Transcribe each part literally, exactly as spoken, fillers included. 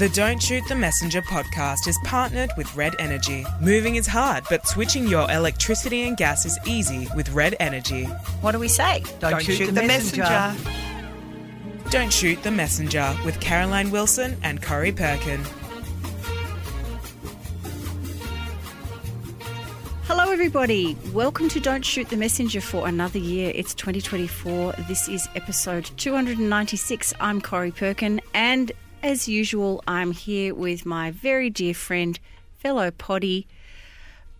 The Don't Shoot the Messenger podcast is partnered with Red Energy. Moving is hard, but switching your electricity and gas is easy with Red Energy. What do we say? Don't, Don't shoot, shoot the, the messenger. messenger. Don't Shoot the Messenger with Caroline Wilson and Corrie Perkin. Hello everybody, welcome to Don't Shoot the Messenger for another year. It's twenty twenty-four, this is episode two hundred ninety-six. I'm Corrie Perkin and as usual I'm here with my very dear friend, fellow poddy,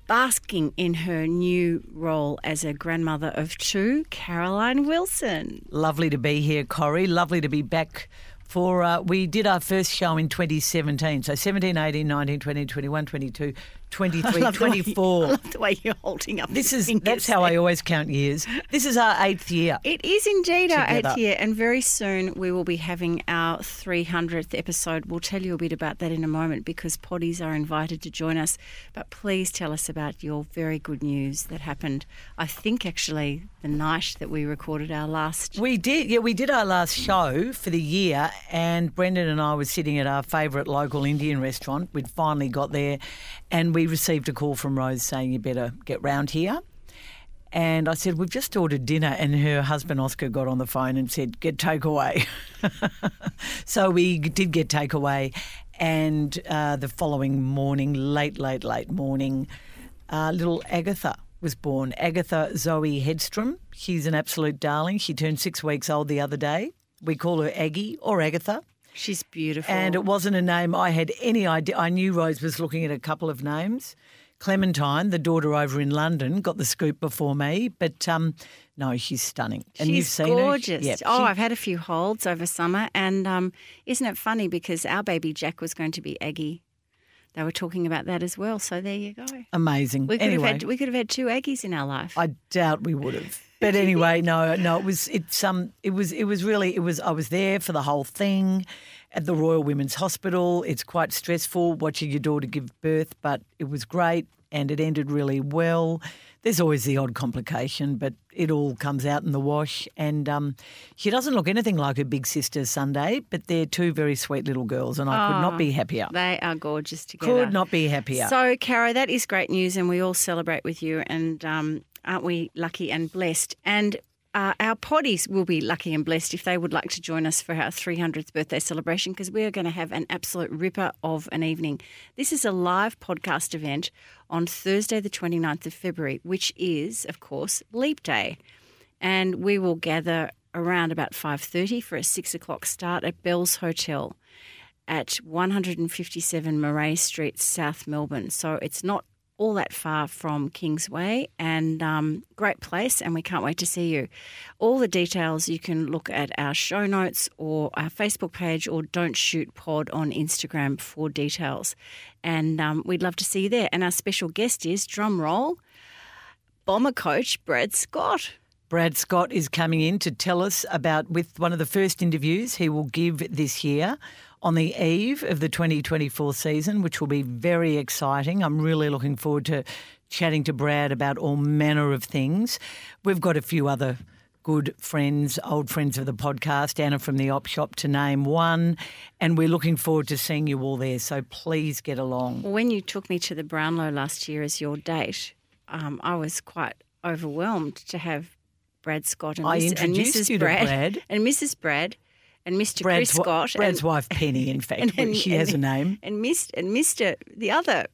basking in her new role as a grandmother of two, Caroline Wilson. Lovely to be here, Corrie, lovely to be back. For uh, we did our first show in twenty seventeen, so seventeen, eighteen, nineteen, twenty, twenty-one, twenty-two, twenty-three, twenty-four. I love the way you're holding up. This is that's how I always count years. This is our eighth year. It is indeed together. Our eighth year, and very soon we will be having our three hundredth episode. We'll tell you a bit about that in a moment because poddies are invited to join us. But please tell us about your very good news that happened. I think actually the night that we recorded our last. We did, yeah, we did our last show for the year. And Brendan and I were sitting at our favourite local Indian restaurant. We'd finally got there and we received a call from Rose saying, you better get round here. And I said, we've just ordered dinner. And her husband, Oscar, got on the phone and said, get takeaway. So we did get takeaway. And uh, the following morning, late, late, late morning, uh, little Agatha was born. Agatha Zoe Hedstrom. She's an absolute darling. She turned six weeks old the other day. We call her Aggie or Agatha. She's beautiful. And it wasn't a name I had any idea. I knew Rose was looking at a couple of names. Clementine, the daughter over in London, got the scoop before me. But, um, no, she's stunning. And she's you've seen gorgeous. Her? Yeah, oh, she... I've had a few holds over summer. And um, isn't it funny because our baby Jack was going to be Aggie. They were talking about that as well. So there you go. Amazing. We could, anyway, have, had, we could have had two Aggies in our life. I doubt we would have. But anyway, no, no, it was it's um it was it was really it was I was there for the whole thing at the Royal Women's Hospital. It's quite stressful watching your daughter give birth, but it was great and it ended really well. There's always the odd complication, but it all comes out in the wash. And um, she doesn't look anything like her big sister Sunday, but they're two very sweet little girls, and I oh, could not be happier. They are gorgeous together. Could not be happier. So, Caro, that is great news, and we all celebrate with you. And um, aren't we lucky and blessed? And uh, our poddies will be lucky and blessed if they would like to join us for our three hundredth birthday celebration because we are going to have an absolute ripper of an evening. This is a live podcast event on Thursday the twenty-ninth of February, which is, of course, Leap Day. And we will gather around about five thirty for a six o'clock start at Bell's Hotel at one fifty-seven Moray Street, South Melbourne. So it's not all that far from Kingsway, and um, great place, and we can't wait to see you. All the details you can look at our show notes or our Facebook page or Don't Shoot Pod on Instagram for details. And um, we'd love to see you there. And our special guest is, drum roll, bomber coach Brad Scott. Brad Scott is coming in to tell us about, with one of the first interviews he will give this year, on the eve of the twenty twenty-four season, which will be very exciting. I'm really looking forward to chatting to Brad about all manner of things. We've got a few other good friends, old friends of the podcast, Anna from the Op Shop to name one, and we're looking forward to seeing you all there, so please get along. When you took me to the Brownlow last year as your date, um, I was quite overwhelmed to have Brad Scott and, I Miss, introduced and Missus You to Brad, Brad. And Missus Brad. And Mister Brad's Chris Scott. Wa- Brad's and, wife, Penny, in fact. And, and, she and, has a name. And, and Mister the other,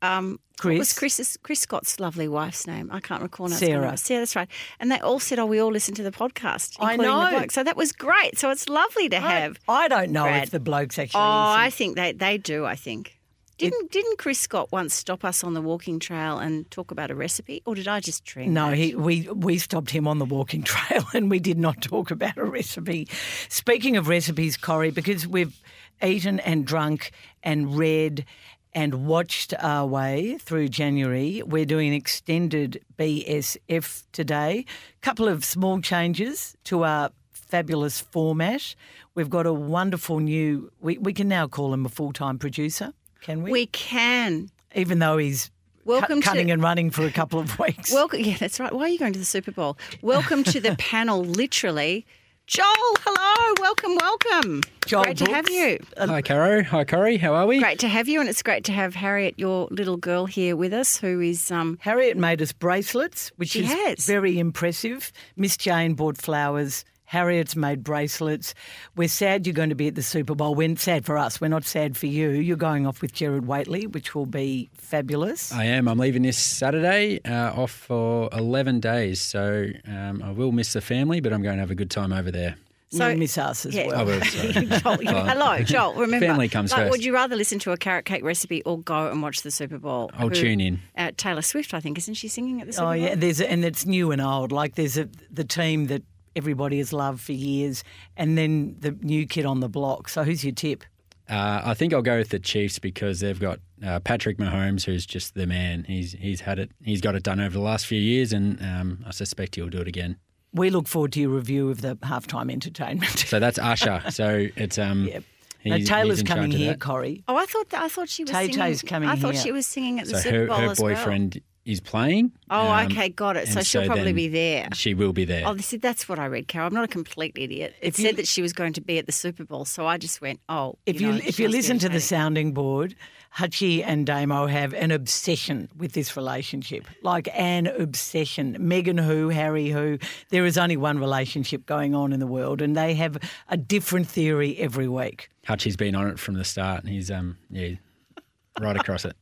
um, Chris. What was Chris's, Chris Scott's lovely wife's name? I can't recall now. Sarah. Sarah, that's right. And they all said, oh, we all listen to the podcast, including I know. The bloke. So that was great. So it's lovely to I, have I don't know Brad. If the blokes actually Oh, listen. I think they, they do, I think. Didn't didn't Chris Scott once stop us on the walking trail and talk about a recipe, or did I just dream? No, he, we we stopped him on the walking trail, and we did not talk about a recipe. Speaking of recipes, Corrie, because we've eaten and drunk and read and watched our way through January, we're doing an extended B S F today. Couple of small changes to our fabulous format. We've got a wonderful new. We we can now call him a full-time producer. Can we? We can. Even though he's cu- cutting to... and running for a couple of weeks. Welcome. Yeah, that's right. Why are you going to the Super Bowl? Welcome to the panel, literally, Joel, hello, welcome, welcome. Joel Brooks. Great to have you. Hi, Caro. Hi, Corrie. How are we? Great to have you, and it's great to have Harriet, your little girl, here with us, who is... Um, Harriet made us bracelets, which is has. very impressive. Miss Jane bought flowers. Harriet's made bracelets. We're sad you're going to be at the Super Bowl. We're sad for us. We're not sad for you. You're going off with Gerard Whateley, which will be fabulous. I am. I'm leaving this Saturday, uh, off for eleven days. So um, I will miss the family, but I'm going to have a good time over there. So you miss us as yeah. well. I will, Joel, you, hello, Joel. Remember, family comes like, first. Would you rather listen to a carrot cake recipe or go and watch the Super Bowl? I'll who, tune in. Uh, Taylor Swift, I think, isn't she singing at the Super Bowl? Oh yeah, there's a, and it's new and old. Like there's a the team that everybody has loved for years, and then the new kid on the block. So who's your tip? Uh, I think I'll go with the Chiefs because they've got uh, Patrick Mahomes, who's just the man. He's he's had it. He's got it done over the last few years, and um, I suspect he'll do it again. We look forward to your review of the halftime entertainment. So that's Usher. So it's um. Yep. Now, Taylor's coming here, Corrie. Oh, I thought that, I thought she was Tay-Tay's singing. Tay-Tay's coming here. I thought here. she was singing at the so Super her, Bowl her as well. Her boyfriend is playing. Oh, um, okay, got it. So she'll so probably be there. She will be there. Oh, see, that's what I read, Carol. I'm not a complete idiot. It if said you, that she was going to be at the Super Bowl, so I just went, oh. If you, know, you if you listen to the sounding board, Hutchie and Damo have an obsession with this relationship, like an obsession. Meghan who, Harry who. There is only one relationship going on in the world, and they have a different theory every week. Hutchie's been on it from the start, and he's um yeah. right across it.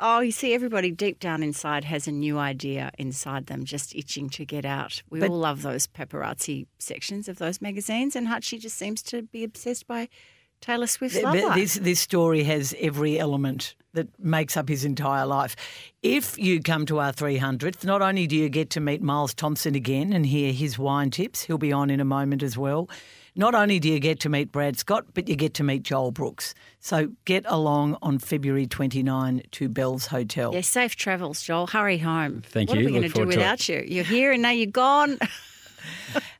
Oh, you see, everybody deep down inside has a new idea inside them, just itching to get out. We but all love those paparazzi sections of those magazines, and Hutchie just seems to be obsessed by Taylor Swift's th- love th- life. This, this story has every element that makes up his entire life. If you come to our three hundredth, not only do you get to meet Myles Thompson again and hear his wine tips, he'll be on in a moment as well, not only do you get to meet Brad Scott, but you get to meet Joel Brooks. So get along on February twenty-ninth to Bell's Hotel. Yeah, safe travels, Joel. Hurry home. Thank you. What are we going to do without you? You're here and now you're gone.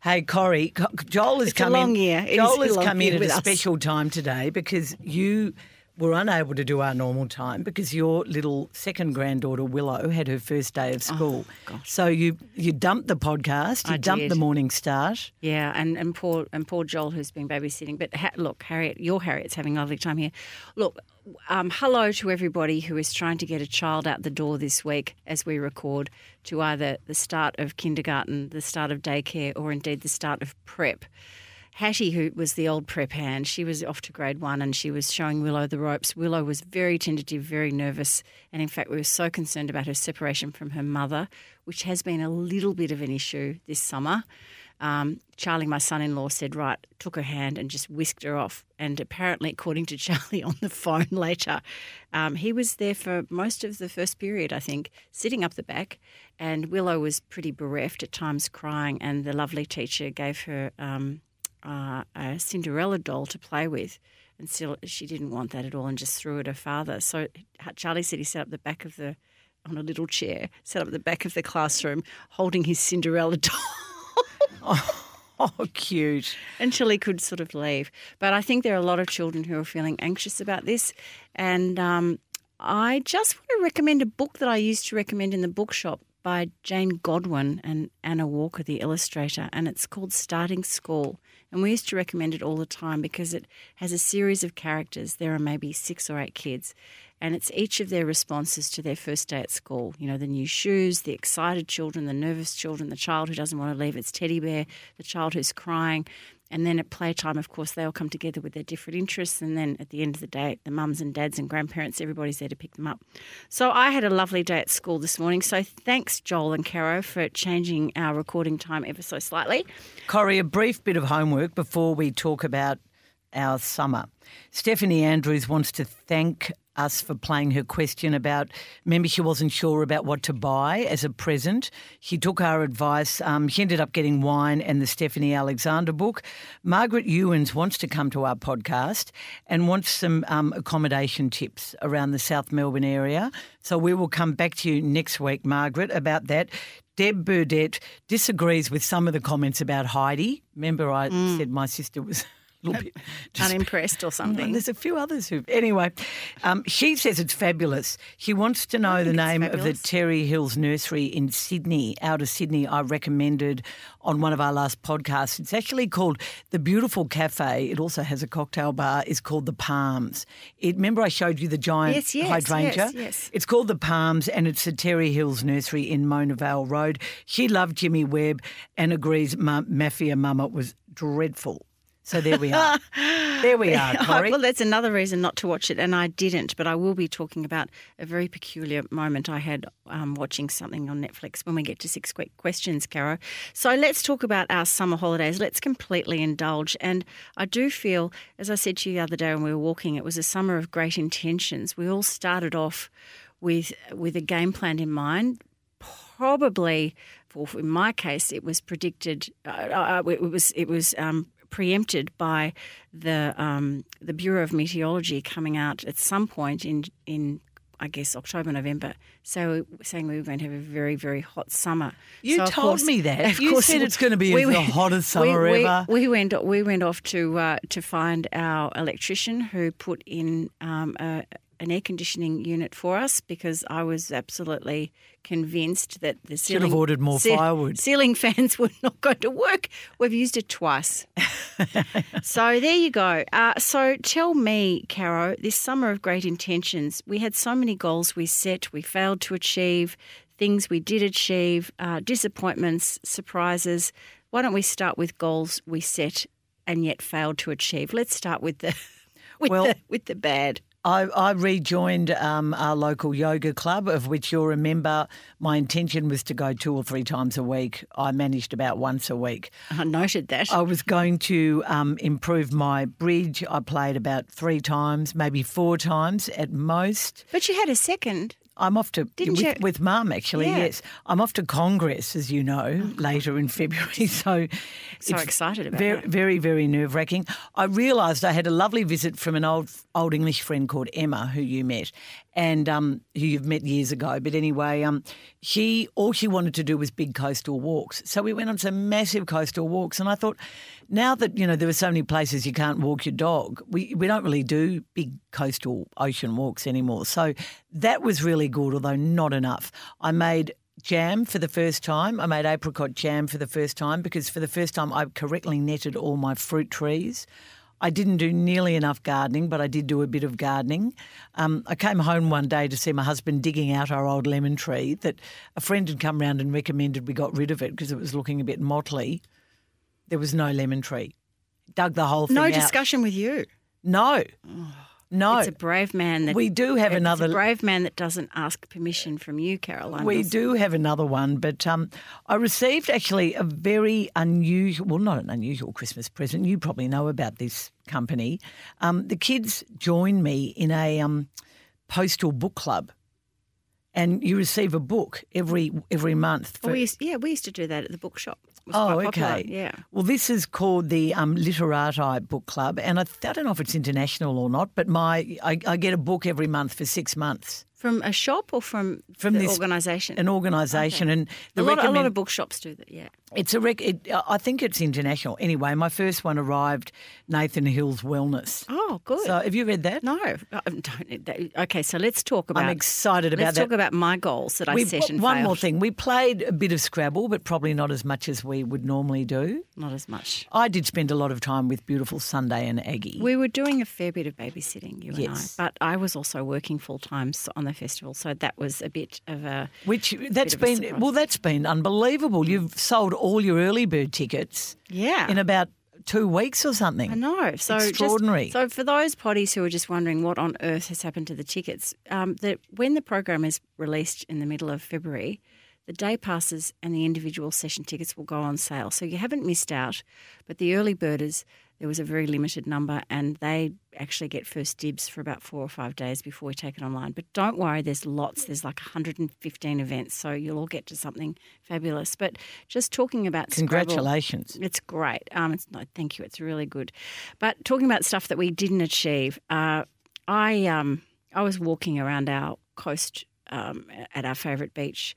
Hey, Corrie, Joel has come in. It's a long year. Joel has come in at a special time today because you were unable to do our normal time because your little second granddaughter, Willow, had her first day of school. Oh, gosh. So you you dumped the podcast, you I dumped did. the Morning Start. Yeah, and, and, poor, and poor Joel who's been babysitting. But ha- look, Harriet, your Harriet's having a lovely time here. Look, um, hello to everybody who is trying to get a child out the door this week as we record to either the start of kindergarten, the start of daycare, or indeed the start of prep. Hattie, who was the old prep hand, she was off to grade one and she was showing Willow the ropes. Willow was very tentative, very nervous, and in fact we were so concerned about her separation from her mother, which has been a little bit of an issue this summer. Um, Charlie, my son-in-law, said, right, took her hand and just whisked her off. And apparently, according to Charlie on the phone later, um, he was there for most of the first period, I think, sitting up the back. And Willow was pretty bereft, at times crying, and the lovely teacher gave her... Um, Uh, a Cinderella doll to play with, and still she didn't want that at all and just threw it at her father. So Charlie said he sat up the back of the, on a little chair, sat up the back of the classroom holding his Cinderella doll. oh, oh, cute. Until he could sort of leave. But I think there are a lot of children who are feeling anxious about this, and um, I just want to recommend a book that I used to recommend in the bookshop by Jane Godwin and Anna Walker, the illustrator, and it's called Starting School. And we used to recommend it all the time because it has a series of characters. There are maybe six or eight kids, and it's each of their responses to their first day at school. You know, the new shoes, the excited children, the nervous children, the child who doesn't want to leave its teddy bear, the child who's crying. And then at playtime, of course, they all come together with their different interests. And then at the end of the day, the mums and dads and grandparents, everybody's there to pick them up. So I had a lovely day at school this morning. So thanks, Joel and Caro, for changing our recording time ever so slightly. Corrie, a brief bit of homework before we talk about our summer. Stephanie Andrews wants to thank us for playing her question about, remember she wasn't sure about what to buy as a present. She took our advice. Um, she ended up getting wine and the Stephanie Alexander book. Margaret Ewins wants to come to our podcast and wants some um, accommodation tips around the South Melbourne area. So we will come back to you next week, Margaret, about that. Deb Burdett disagrees with some of the comments about Heidi. Remember I mm. said my sister was... little bit just, unimpressed or something. No, there's a few others who... Anyway, um, she says it's fabulous. She wants to know the name fabulous. of the Terry Hills Nursery in Sydney, out of Sydney. I recommended on one of our last podcasts. It's actually called the beautiful cafe. It also has a cocktail bar. It's called The Palms. It, remember I showed you the giant yes, yes, hydrangea? Yes, yes, It's called The Palms and it's the Terry Hills Nursery in Mona Vale Road. She loved Jimmy Webb and agrees Ma- Mafia Mama was dreadful. So there we are. There we are, Corrie. Oh, well, that's another reason not to watch it, and I didn't, but I will be talking about a very peculiar moment I had um, watching something on Netflix when we get to Six Quick Questions, Caro. So let's talk about our summer holidays. Let's completely indulge. And I do feel, as I said to you the other day when we were walking, it was a summer of great intentions. We all started off with with a game plan in mind, probably, well, in my case, it was predicted uh, – it was it was um, – preempted by the um, the Bureau of Meteorology coming out at some point in, in I guess, October, November, so saying we were going to have a very, very hot summer. You so told course, me that. Of you course said it's going to be we, the hottest summer we, ever. We, we, went, we went off to uh, to find our electrician who put in um, a, an air conditioning unit for us because I was absolutely convinced that the ceiling, should have ordered more ce- firewood. Ceiling fans were not going to work. We've used it twice. So there you go. Uh, so tell me, Caro, this summer of great intentions, we had so many goals we set, we failed to achieve, things we did achieve, uh, disappointments, surprises. Why don't we start with goals we set and yet failed to achieve? Let's start with the with well, the with the bad. I, I rejoined um, our local yoga club, of which you'll remember my intention was to go two or three times a week. I managed about once a week. I noted that. I was going to um, improve my bridge. I played about three times, maybe four times at most. But you had a second. I'm off to Didn't with, you? with Mum actually. Yeah. Yes, I'm off to Congress, as you know, oh, later in February. So, so it's excited about very, that. Very, very nerve wracking. I realised I had a lovely visit from an old old English friend called Emma, who you met, and um, who you've met years ago. But anyway, um, she all she wanted to do was big coastal walks. So we went on some massive coastal walks, and I thought, now that you know there are so many places you can't walk your dog, we we don't really do big coastal ocean walks anymore. So that was really good, although not enough. I made jam for the first time. I made apricot jam for the first time because for the first time I correctly netted all my fruit trees. I didn't do nearly enough gardening, but I did do a bit of gardening. Um, I came home one day to see my husband digging out our old lemon tree that a friend had come round and recommended we got rid of it because it was looking a bit motley. There was no lemon tree. Dug the whole thing out. No discussion with you? No. Oh. No. It's a brave man that we do have another it's a brave man that doesn't ask permission from you, Caroline. We do have another one, but um, I received actually a very unusual well, not an unusual Christmas present. You probably know about this company. Um, the kids joined me in a um, postal book club. And you receive a book every every month. For... Oh, we used, yeah, we used to do that at the bookshop. Oh, okay. Yeah. Well, this is called the um, Literati Book Club, and I, I don't know if it's international or not, but my I, I get a book every month for six months. From a shop or from, from the organisation? An organisation. Okay. And the a, lot, recommend- a lot of bookshops do that, yeah. It's a rec- it, I think it's international. Anyway, my first one arrived, Nathan Hill's Wellness. Oh, good. So have you read that? No. I don't need that. Okay, so let's talk about... I'm excited about let's that. Let's talk about my goals that we, I set and one failed. One more thing. We played a bit of Scrabble, but probably not as much as we would normally do. Not as much. I did spend a lot of time with beautiful Sunday and Aggie. We were doing a fair bit of babysitting, you yes. and I, but I was also working full-time on the festival, so that was a bit of a which that's been surprise. Well, that's been unbelievable. You've sold all your early bird tickets, yeah, in about two weeks or something. I know, so extraordinary. Just, so for those potties who are just wondering what on earth has happened to the tickets, um, that when the program is released in the middle of February, the day passes and the individual session tickets will go on sale. So you haven't missed out, but the early birders. There was a very limited number and they actually get first dibs for about four or five days before we take it online. But don't worry, there's lots. There's like one hundred fifteen events, so you'll all get to something fabulous. But just talking about Congratulations. Scrabble, it's great. Um, it's, no, thank you. It's really good. But talking about stuff that we didn't achieve, uh, I um, I was walking around our coast um, at our favourite beach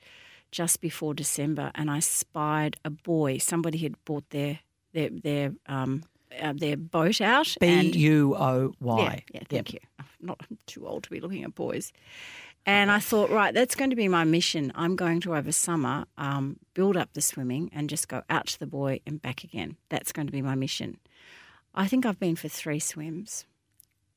just before December and I spied a boy. Somebody had bought their, their – their, um, uh, their boat out. B U O Y. Yeah, yeah thank yep. you. I'm, not, I'm too old to be looking at boys. And I thought, right, that's going to be my mission. I'm going to, over summer, um, build up the swimming and just go out to the buoy and back again. That's going to be my mission. I think I've been for three swims.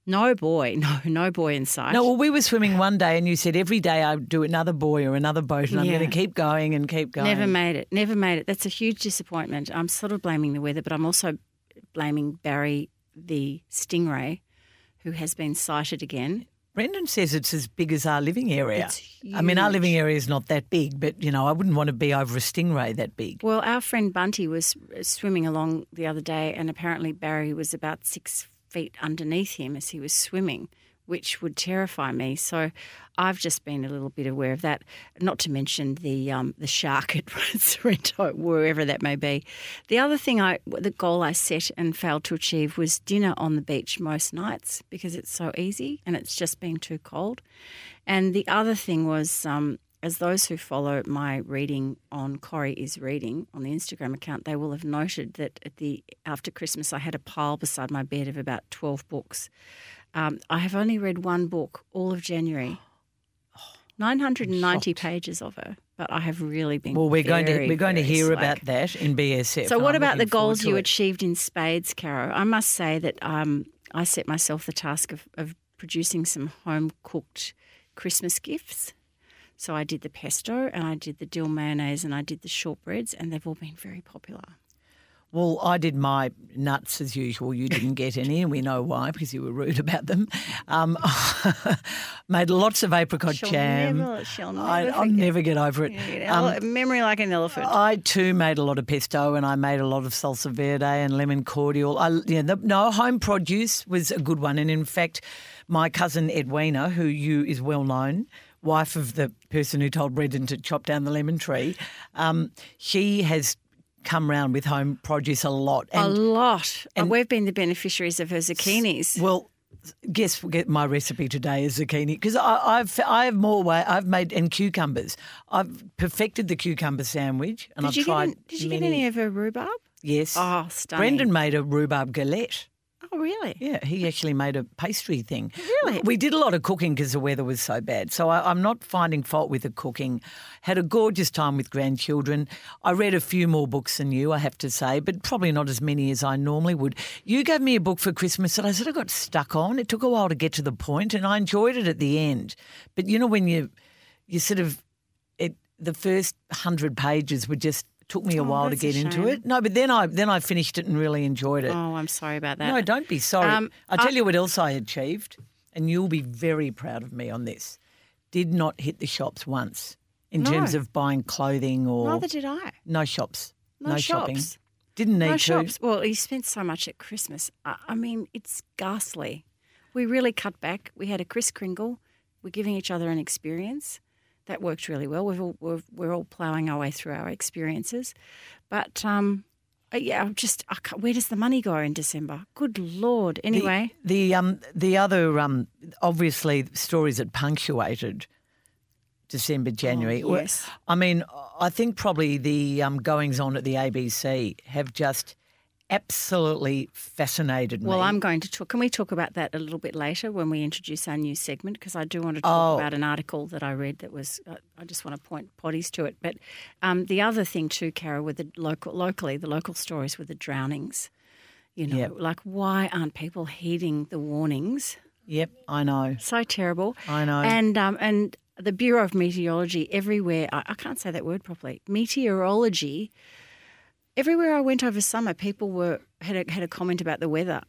No boy, no, no boy in sight. No, well, we were swimming one day and you said every day I do another buoy or another boat and I'm yeah. going to keep going and keep going. Never made it, never made it. That's a huge disappointment. I'm sort of blaming the weather, but I'm also blaming Barry the stingray, who has been sighted again. Brendan says it's as big as our living area. It's huge. I mean, our living area is not that big, but, you know, I wouldn't want to be over a stingray that big. Well, our friend Bunty was swimming along the other day and apparently Barry was about six feet underneath him as he was swimming, which would terrify me. So I've just been a little bit aware of that, not to mention the um, the shark at Sorrento, wherever that may be. The other thing, I the goal I set and failed to achieve was dinner on the beach most nights because it's so easy and it's just been too cold. And the other thing was, um, as those who follow my reading on Corrie is Reading on the Instagram account, they will have noted that at the after Christmas I had a pile beside my bed of about twelve books. Um, I have only read one book all of January, nine hundred ninety pages of her, but I have really been well. We're very, going to we're going to hear slack. about that in B S F. So, what I'm about the goals you it. achieved in spades, Caro? I must say that um, I set myself the task of, of producing some home cooked Christmas gifts. So I did the pesto and I did the dill mayonnaise and I did the shortbreads, and they've all been very popular. Well, I did my nuts as usual. You didn't get any and we know why because you were rude about them. Um, made lots of apricot she'll jam. Never, she'll never I, I'll never get over it. Yeah, um, memory like an elephant. I too made a lot of pesto and I made a lot of salsa verde and lemon cordial. I, you know, the, no, home produce was a good one, and in fact my cousin Edwina, who you is well known, wife of the person who told Brendan to chop down the lemon tree, um, she has come round with home produce a lot. And, a lot. And, and we've been the beneficiaries of her zucchinis. Well, guess my recipe today is zucchini because I've I have more way I've made and cucumbers. I've perfected the cucumber sandwich and did I've you tried. Get, did you many, get any of her rhubarb? Yes. Oh, stunning. Brendan made a rhubarb galette. Oh, really? Yeah, he actually made a pastry thing. Really? We did a lot of cooking because the weather was so bad. So I, I'm not finding fault with the cooking. Had a gorgeous time with grandchildren. I read a few more books than you, I have to say, but probably not as many as I normally would. You gave me a book for Christmas that I sort of got stuck on. It took a while to get to the point and I enjoyed it at the end. But, you know, when you you sort of it, – the first hundred pages were just – took me a oh, while to get into it. No, but then I then I finished it and really enjoyed it. Oh, I'm sorry about that. No, don't be sorry. Um, I'll tell I, you what else I achieved, and you'll be very proud of me on this. Did not hit the shops once in no. terms of buying clothing or... Neither did I. No shops. No, no shops. shopping. Didn't need no to. Shops. Well, you spent so much at Christmas. I, I mean, it's ghastly. We really cut back. We had a Kris Kringle. We're giving each other an experience. That worked really well. We've all, we're, we're all ploughing our way through our experiences. But, um, yeah, I'm just I can't, where does the money go in December? Good Lord. Anyway. The the, um, the other, um, obviously, stories that punctuated December, January. Oh, yes. I mean, I think probably the um, goings-on at the A B C have just absolutely fascinated me. Well, I'm going to talk. Can we talk about that a little bit later when we introduce our new segment? Because I do want to talk oh. about an article that I read that was. Uh, I just want to point potties to it. But um, the other thing too, Cara, were the local locally the local stories were the drownings. You know, yep. like why aren't people heeding the warnings? Yep, I know. So terrible. I know. And um, and the Bureau of Meteorology everywhere. I, I can't say that word properly. Meteorology. Everywhere I went over summer, people were had a, had a comment about the weather.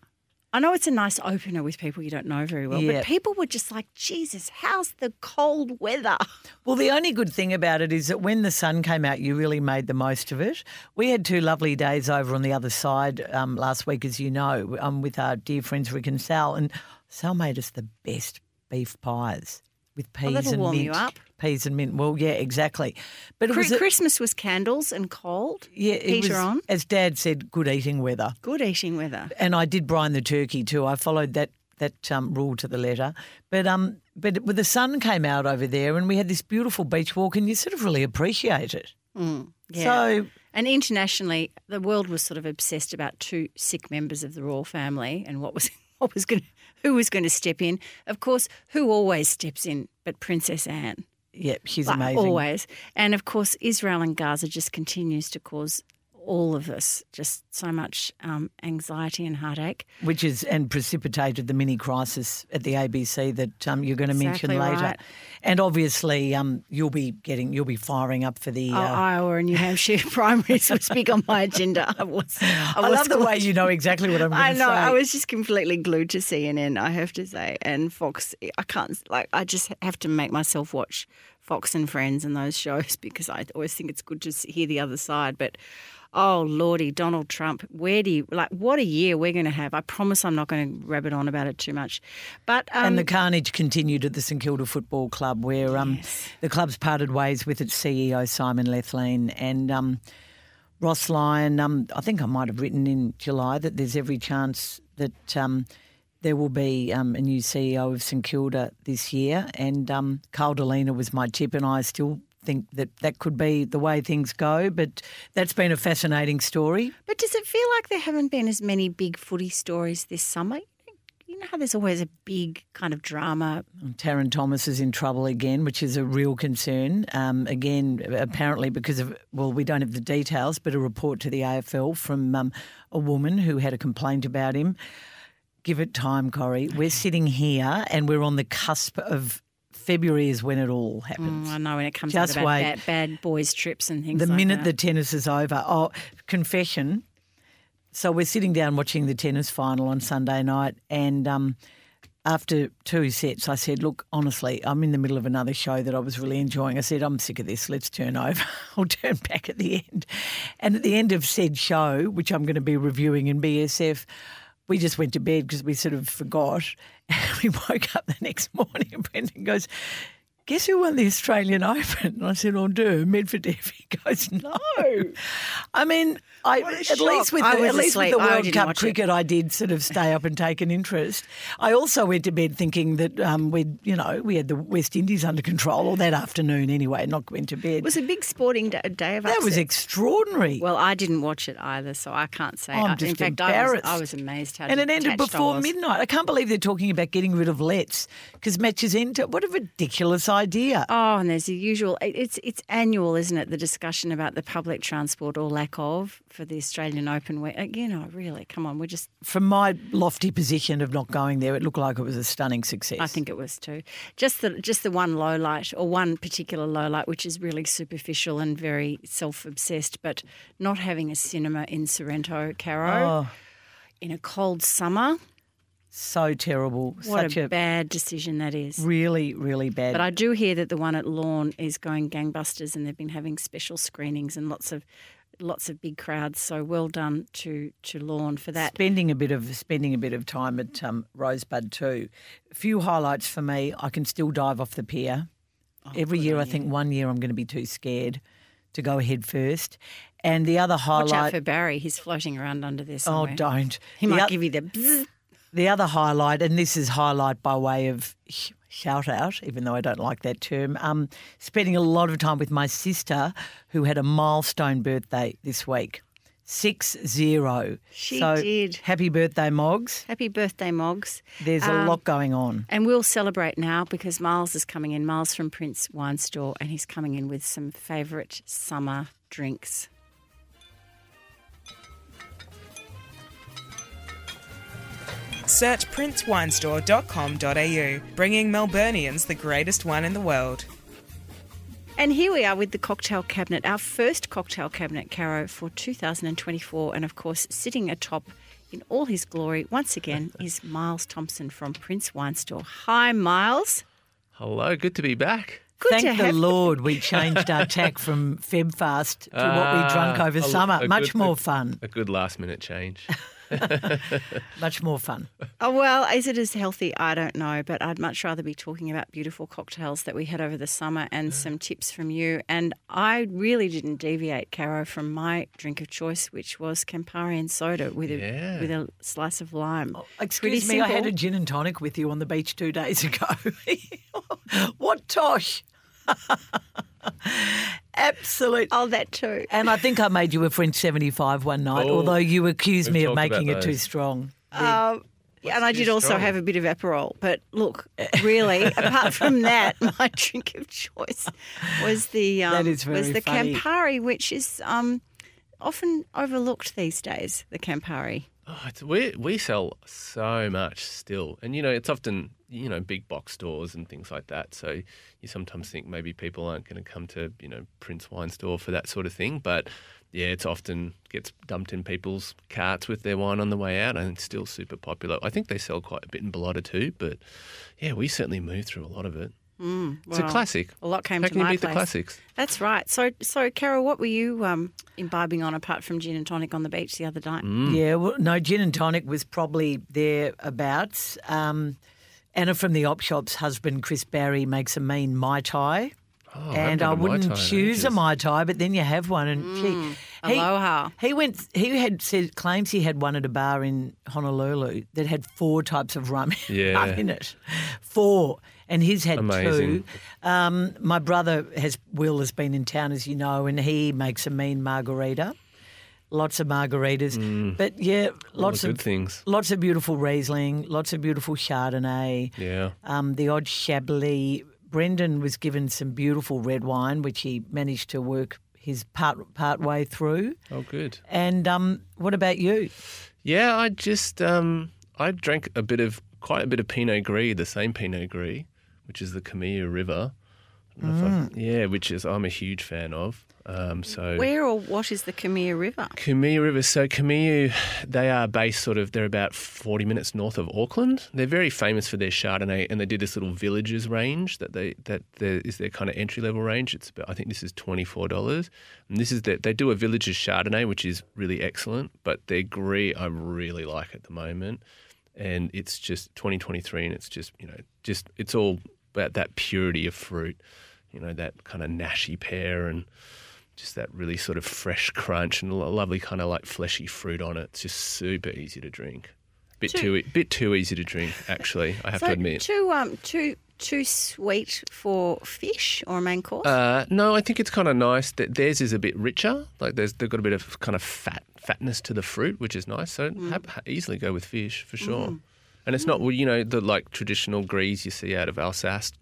I know it's a nice opener with people you don't know very well, yep. but people were just like, Jesus, how's the cold weather? Well, the only good thing about it is that when the sun came out, you really made the most of it. We had two lovely days over on the other side um, last week, as you know, um, with our dear friends Rick and Sal, and Sal made us the best beef pies. With peas oh, that'll and warm mint. You up. Peas and mint. Well, yeah, exactly. But it was a, Christmas was candles and cold. Yeah, it heater was, on. As Dad said, good eating weather. Good eating weather. And I did brine the turkey too. I followed that that um, rule to the letter. But um, but the sun came out over there, and we had this beautiful beach walk, and you sort of really appreciate it. Mm. Yeah. So, and internationally, the world was sort of obsessed about two sick members of the royal family and what was what was going, who was going to step in. Of course, who always steps in, but Princess Anne. Yep, she's like, amazing. Always. And, of course, Israel and Gaza just continues to cause all of us just so much um, anxiety and heartache. Which is, and precipitated the mini crisis at the A B C that um, you're going to exactly mention later. Right. And obviously um, you'll be getting, you'll be firing up for the... Oh, uh, Iowa and New Hampshire primaries was big on my agenda. I was. I, I was love the way you know exactly what I'm going to say. I know, I was just completely glued to C N N, I have to say, and Fox. I can't, like, I just have to make myself watch Fox and Friends and those shows because I always think it's good to hear the other side, but... Oh, Lordy, Donald Trump, where do you, like, what a year we're going to have. I promise I'm not going to rabbit on about it too much. But um, and the carnage continued at the St Kilda Football Club where um, yes. the club's parted ways with its C E O, Simon Lethlane, and um, Ross Lyon. Um, I think I might have written in July that there's every chance that um, there will be um, a new C E O of St Kilda this year, and um, Carl Delena was my tip, and I still... think that that could be the way things go, but that's been a fascinating story. But does it feel like there haven't been as many big footy stories this summer? You know how there's always a big kind of drama. Taryn Thomas is in trouble again, which is a real concern. Um, again, apparently because of, well, we don't have the details, but a report to the A F L from um, a woman who had a complaint about him. Give it time, Corrie. Okay. We're sitting here and we're on the cusp of... February is when it all happens. Mm, I know, when it comes to about bad, bad boys' trips and things like that. The minute the tennis is over. Oh, confession. So we're sitting down watching the tennis final on Sunday night, and um, after two sets I said, look, honestly, I'm in the middle of another show that I was really enjoying. I said, I'm sick of this. Let's turn over. I'll turn back at the end. And at the end of said show, which I'm going to be reviewing in B S F, we just went to bed because we sort of forgot. And we woke up the next morning and Brendan goes, guess who won the Australian Open? And I said, oh, do, Medvedev. He goes, no. I mean, I, at least with the, at least with the World Cup cricket, I did sort of stay up and take an interest. I also went to bed thinking that um, we'd, you know, we had the West Indies under control, or that afternoon anyway, not going to bed. It was a big sporting day, day of upset. That was extraordinary. Well, I didn't watch it either, so I can't say. I'm just embarrassed. In fact, I was, I was amazed how detached I was. And it ended before midnight. I can't believe they're talking about getting rid of lets because matches end. What a ridiculous idea. Oh, and there's the usual. It's it's annual, isn't it? The discussion about the public transport or lack of for the Australian Open. Where, you know, really, come on, we're just. From my lofty position of not going there, it looked like it was a stunning success. I think it was too. Just the just the one low light, or one particular low light, which is really superficial and very self obsessed. But not having a cinema in Sorrento, Caro, oh. in a cold summer. So terrible. What Such a, a bad decision that is. Really, really bad. But I do hear that the one at Lawn is going gangbusters, and they've been having special screenings and lots of lots of big crowds. So well done to, to Lawn for that. Spending a bit of spending a bit of time at um, Rosebud too. A few highlights for me. I can still dive off the pier. Oh, every year I think you. One year I'm going to be too scared to go head first. And the other highlight. Watch out for Barry. He's floating around under there somewhere. Oh, don't. He the might o- give you the bzzz. The other highlight, and this is highlight by way of shout out, even though I don't like that term, um, spending a lot of time with my sister who had a milestone birthday this week, six zero. She so, did. Happy birthday, Moggs. Happy birthday, Moggs. There's um, a lot going on. And we'll celebrate now because Myles is coming in, Myles from Prince Wine Store, and he's coming in with some favourite summer drinks. Search prince wine store dot com dot a u, bringing Melburnians the greatest wine in the world. And here we are with the cocktail cabinet, our first cocktail cabinet, Caro, for two thousand twenty-four. And, of course, sitting atop in all his glory once again is Myles Thompson from Prince Wine Store. Hi, Myles. Hello. Good to be back. Good Thank to the have Lord we changed our tack from FebFast to uh, what we drunk over a, summer. A Much good, more fun. A good last-minute change. Much more fun. Oh, well, is it as healthy? I don't know, but I'd much rather be talking about beautiful cocktails that we had over the summer and yeah. some tips from you. And I really didn't deviate, Caro, from my drink of choice, which was Campari and soda with a yeah. with a slice of lime. Oh, excuse Pretty me, simple. I had a gin and tonic with you on the beach two days ago. What tosh? Absolutely. Oh, that too. And I think I made you a French seventy-five one night, oh, although you accused me of making it too strong. Yeah. Um, yeah, and I did also strong? have a bit of Aperol. But look, really, apart from that, my drink of choice was the um, that is very was the funny. Campari, which is um, often overlooked these days. The Campari. Oh, it's, we we sell so much still, and you know it's often you know big box stores and things like that. So you sometimes think maybe people aren't going to come to you know Prince Wine Store for that sort of thing, but yeah, it's often gets dumped in people's carts with their wine on the way out, and it's still super popular. I think they sell quite a bit in Bellotta too, but yeah, we certainly move through a lot of it. Mm, well, it's a classic. A lot came How to can my you beat place. The classics? That's right. So, so Carol, what were you um, imbibing on apart from gin and tonic on the beach the other night? Mm. Yeah, well, no, gin and tonic was probably thereabouts. Um, Anna from the op shop's husband, Chris Barry, makes a mean Mai Tai. Oh, and I wouldn't choose a Mai Tai, but then you have one. And mm, she, he, aloha. He went. He had said claims he had one at a bar in Honolulu that had four types of rum yeah. in it. Four. And he's had Amazing. two. Um, my brother has Will has been in town, as you know, and he makes a mean margarita. Lots of margaritas, mm. but yeah, lots of good things. Lots of beautiful Riesling, lots of beautiful Chardonnay. Yeah, um, the odd Chablis. Brendan was given some beautiful red wine, which he managed to work his part part way through. Oh, good. And um, what about you? Yeah, I just um, I drank a bit of quite a bit of Pinot Gris, the same Pinot Gris, which is the Camilla River. I don't know mm. if I, yeah, which is I'm a huge fan of. Um, so where or what is the Camilla River? Camilla River. So Camilla, they are based sort of, they're about forty minutes north of Auckland. They're very famous for their Chardonnay, and they did this little Villagers range that they that is their kind of entry level range. It's about, I think this is twenty-four dollars. And this is that they do a Villagers Chardonnay, which is really excellent. But their Gris, I really like at the moment, and it's just twenty twenty-three, and it's just you know just it's all about that purity of fruit, you know that kind of nashy pear and just that really sort of fresh crunch and a lovely kind of like fleshy fruit on it. It's just super easy to drink. Bit too, too bit too easy to drink, actually, I have so to admit. Too um too too sweet for fish or a main course? Uh, no, I think it's kind of nice that theirs is a bit richer. Like there's they've got a bit of kind of fat fatness to the fruit, which is nice. So mm. ha- easily go with fish for sure. Mm. And it's not, well, you know, the like traditional Gris you see out of Alsace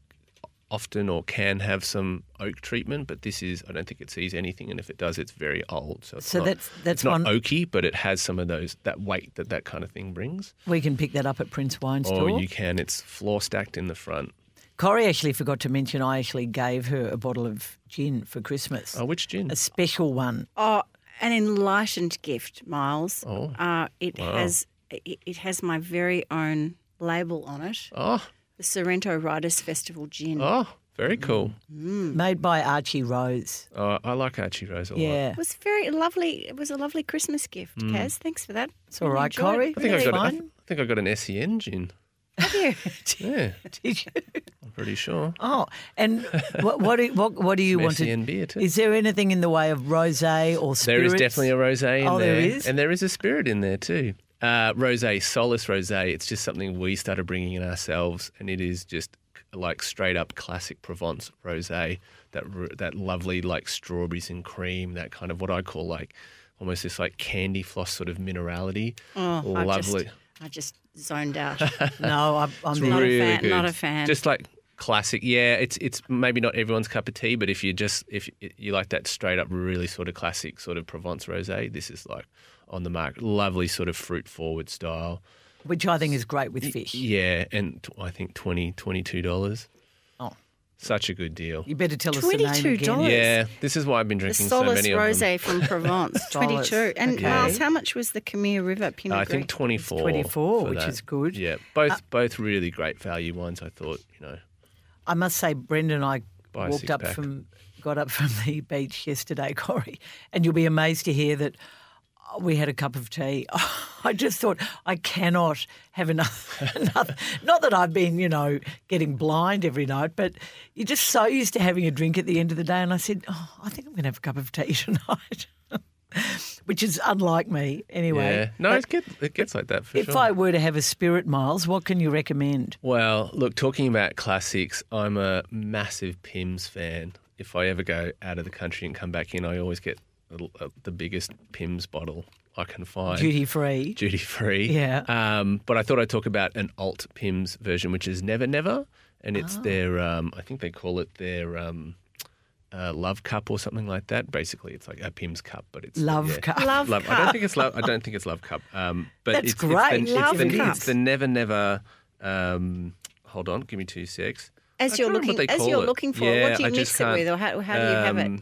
often or can have some oak treatment, but this is, I don't think it sees anything, and if it does, it's very old. So it's, so not, that's, that's it's not one... oaky, but it has some of those, that weight that that kind of thing brings. We can pick that up at Prince Wine Store. Oh, you can. It's floor stacked in the front. Corrie actually forgot to mention I actually gave her a bottle of gin for Christmas. Oh, which gin? A special one. Oh, an enlightened gift, Myles. Oh, uh, it wow. has it, it has my very own label on it. Oh, the Sorrento Writers Festival gin. Oh, very cool. Mm. Made by Archie Rose. Oh, I like Archie Rose a yeah. lot. Yeah, it was very lovely. It was a lovely Christmas gift, mm. Kaz. Thanks for that. It's all right, Corrie. I think really I got. Fine. I think I got an S E N gin. Have you? Yeah. Did you? I'm pretty sure. Oh, and what what do what, what do you want to? S E N beer too. Is there anything in the way of rosé or spirits? There is definitely a rosé in oh, there. Oh, there is, and there is a spirit in there too. Uh, rosé, Solus rosé, it's just something we started bringing in ourselves, and it is just like straight up classic Provence rosé, that that lovely like strawberries and cream, that kind of what I call like almost this like candy floss sort of minerality. Oh, lovely. I just, I just zoned out. No, I'm, I'm not, really a fan, not a fan. Just like classic, yeah, it's it's maybe not everyone's cup of tea, but if you just if you like that straight up really sort of classic sort of Provence rosé, this is like on the market, lovely sort of fruit-forward style. Which I think is great with fish. Yeah, and t- I think twenty dollars, twenty-two dollars. Oh. Such a good deal. You better tell us the name again. twenty-two dollars? Yeah, this is why I've been drinking so many of them. Solus Rosé from Provence, twenty-two dollars. And okay. Miles, how much was the Camilla River Pinot uh, I think twenty-four dollars. twenty-four dollars, which that. is good. Yeah, both uh, both really great value wines, I thought, you know. I must say, Brendan and I walked up pack. from, got up from the beach yesterday, Corrie, and you'll be amazed to hear that we had a cup of tea. I just thought I cannot have enough, enough. Not that I've been, you know, getting blind every night, but you're just so used to having a drink at the end of the day. And I said, oh, I think I'm going to have a cup of tea tonight, which is unlike me anyway. Yeah. No, it gets, it gets like that for if sure. If I were to have a spirit, Miles, what can you recommend? Well, look, talking about classics, I'm a massive Pimm's fan. if I ever go out of the country and come back in, I always get the, the biggest Pim's bottle I can find. Duty free. Duty free. Yeah. Um, but I thought I'd talk about an alt Pim's version, which is Never Never. And it's oh. their, um, I think they call it their um, uh, love cup or something like that. Basically, it's like a Pim's cup, but it's love yeah. cup. Love, love cup. I don't think it's love. I don't think it's love cup. Um, but that's it's, great. It's the, love it's, the, cup. It's the Never Never. Um, hold on, give me two secs. As you're looking, as you're it. looking for, yeah, what do you I mix it with, or how, how do you um, have it?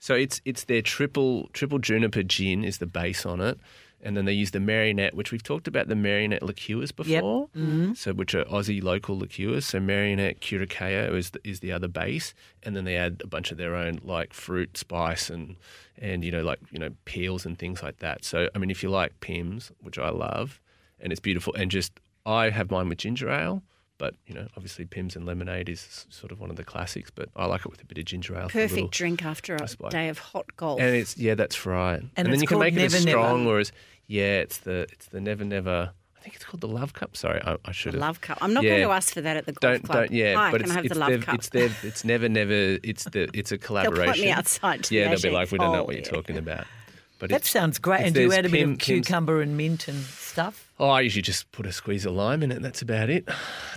So it's it's their triple triple juniper gin is the base on it. And then they use the Marionette, which we've talked about the Marionette liqueurs before, yep. mm-hmm. so which are Aussie local liqueurs. So Marionette, Curacao is the, is the other base, and then they add a bunch of their own like fruit, spice, and and you know like you know peels and things like that. So I mean, if you like Pim's, which I love, and it's beautiful, and just I have mine with ginger ale. But, you know, obviously Pim's and lemonade is sort of one of the classics, but I like it with a bit of ginger ale. Perfect drink after a display. Day of hot golf. And it's yeah, that's right. And, and then you can make it as strong or as yeah, it's the it's the Never Never. I think it's called the Love Cup. Sorry, I, I should have. Love Cup. I'm not yeah. going to ask for that at the golf don't, club. Don't, yeah, Hi, but can it's, I have it's the Love their, Cup? It's their, it's Never Never. It's the it's a collaboration. They'll put me outside. To yeah, the they'll be like, we don't oh, know what yeah. you're talking about. But that sounds great. And do you add a Pim, bit of cucumber Pim's, and mint and stuff? Oh, I usually just put a squeeze of lime in it. And that's about it.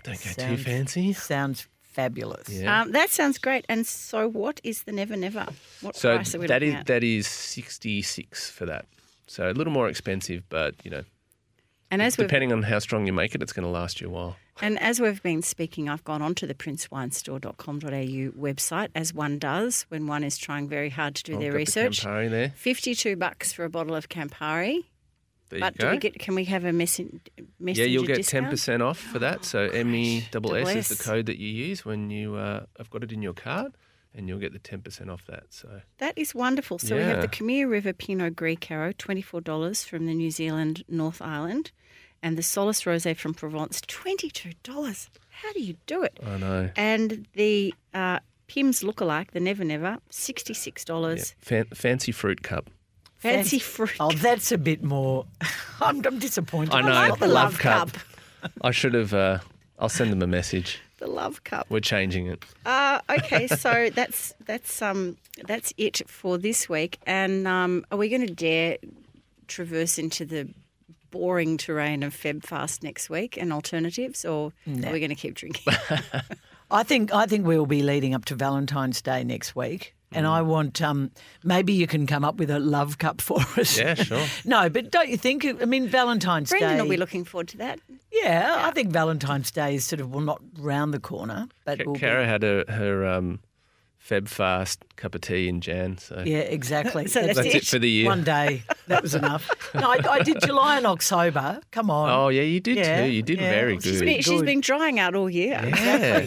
Don't go sounds, too fancy. Sounds fabulous. Yeah. Um, that sounds great. And so, what is the Never Never? What so price are we that looking is at? That is sixty-six for that. So a little more expensive, but you know, and as depending on how strong you make it, it's going to last you a while. And as we've been speaking, I've gone on to the prince wine store dot com dot a u website, as one does when one is trying very hard to do oh, their research. The Campari there. fifty-two bucks for a bottle of Campari. There but you go. Do we get, can we have a messenger discount? Yeah, you'll get discount? ten percent off for that. So oh, M E S S is the code that you use when you uh, have got it in your cart, and you'll get the ten percent off that. So that is wonderful. So yeah. we have the Khmer River Pinot Gris Caro, twenty-four dollars from the New Zealand North Island. And the Solace Rosé from Provence, twenty-two dollars. How do you do it? I know. And the uh, Pim's Lookalike, the Never Never, sixty-six dollars. Yeah. Fan- fancy Fruit Cup. Fancy, fancy Fruit Oh, cup. That's a bit more. I'm, I'm disappointed. I know. I like the Love, love Cup. cup. I should have. Uh, I'll send them a message. The Love Cup. We're changing it. Uh, okay, so that's that's um that's it for this week. And um, are we going to dare traverse into the boring terrain of FebFast next week and alternatives, or no. are we going to keep drinking? I think I think we'll be leading up to Valentine's Day next week, mm. and I want um, maybe you can come up with a love cup for us. Yeah, sure. No, but don't you think? I mean, Valentine's Brendan Day. Brendan will be looking forward to that. Yeah, yeah, I think Valentine's Day is sort of well not round the corner, but Cara we'll be... had a, her. Um... Feb fast, cup of tea in Jan. So. Yeah, exactly. so that's, that's it. it for the year. One day, that was enough. No, I, I did July and October. Come on. Oh, yeah, you did yeah. too. You did yeah. very good. She's been, she's been drying out all year. Yeah.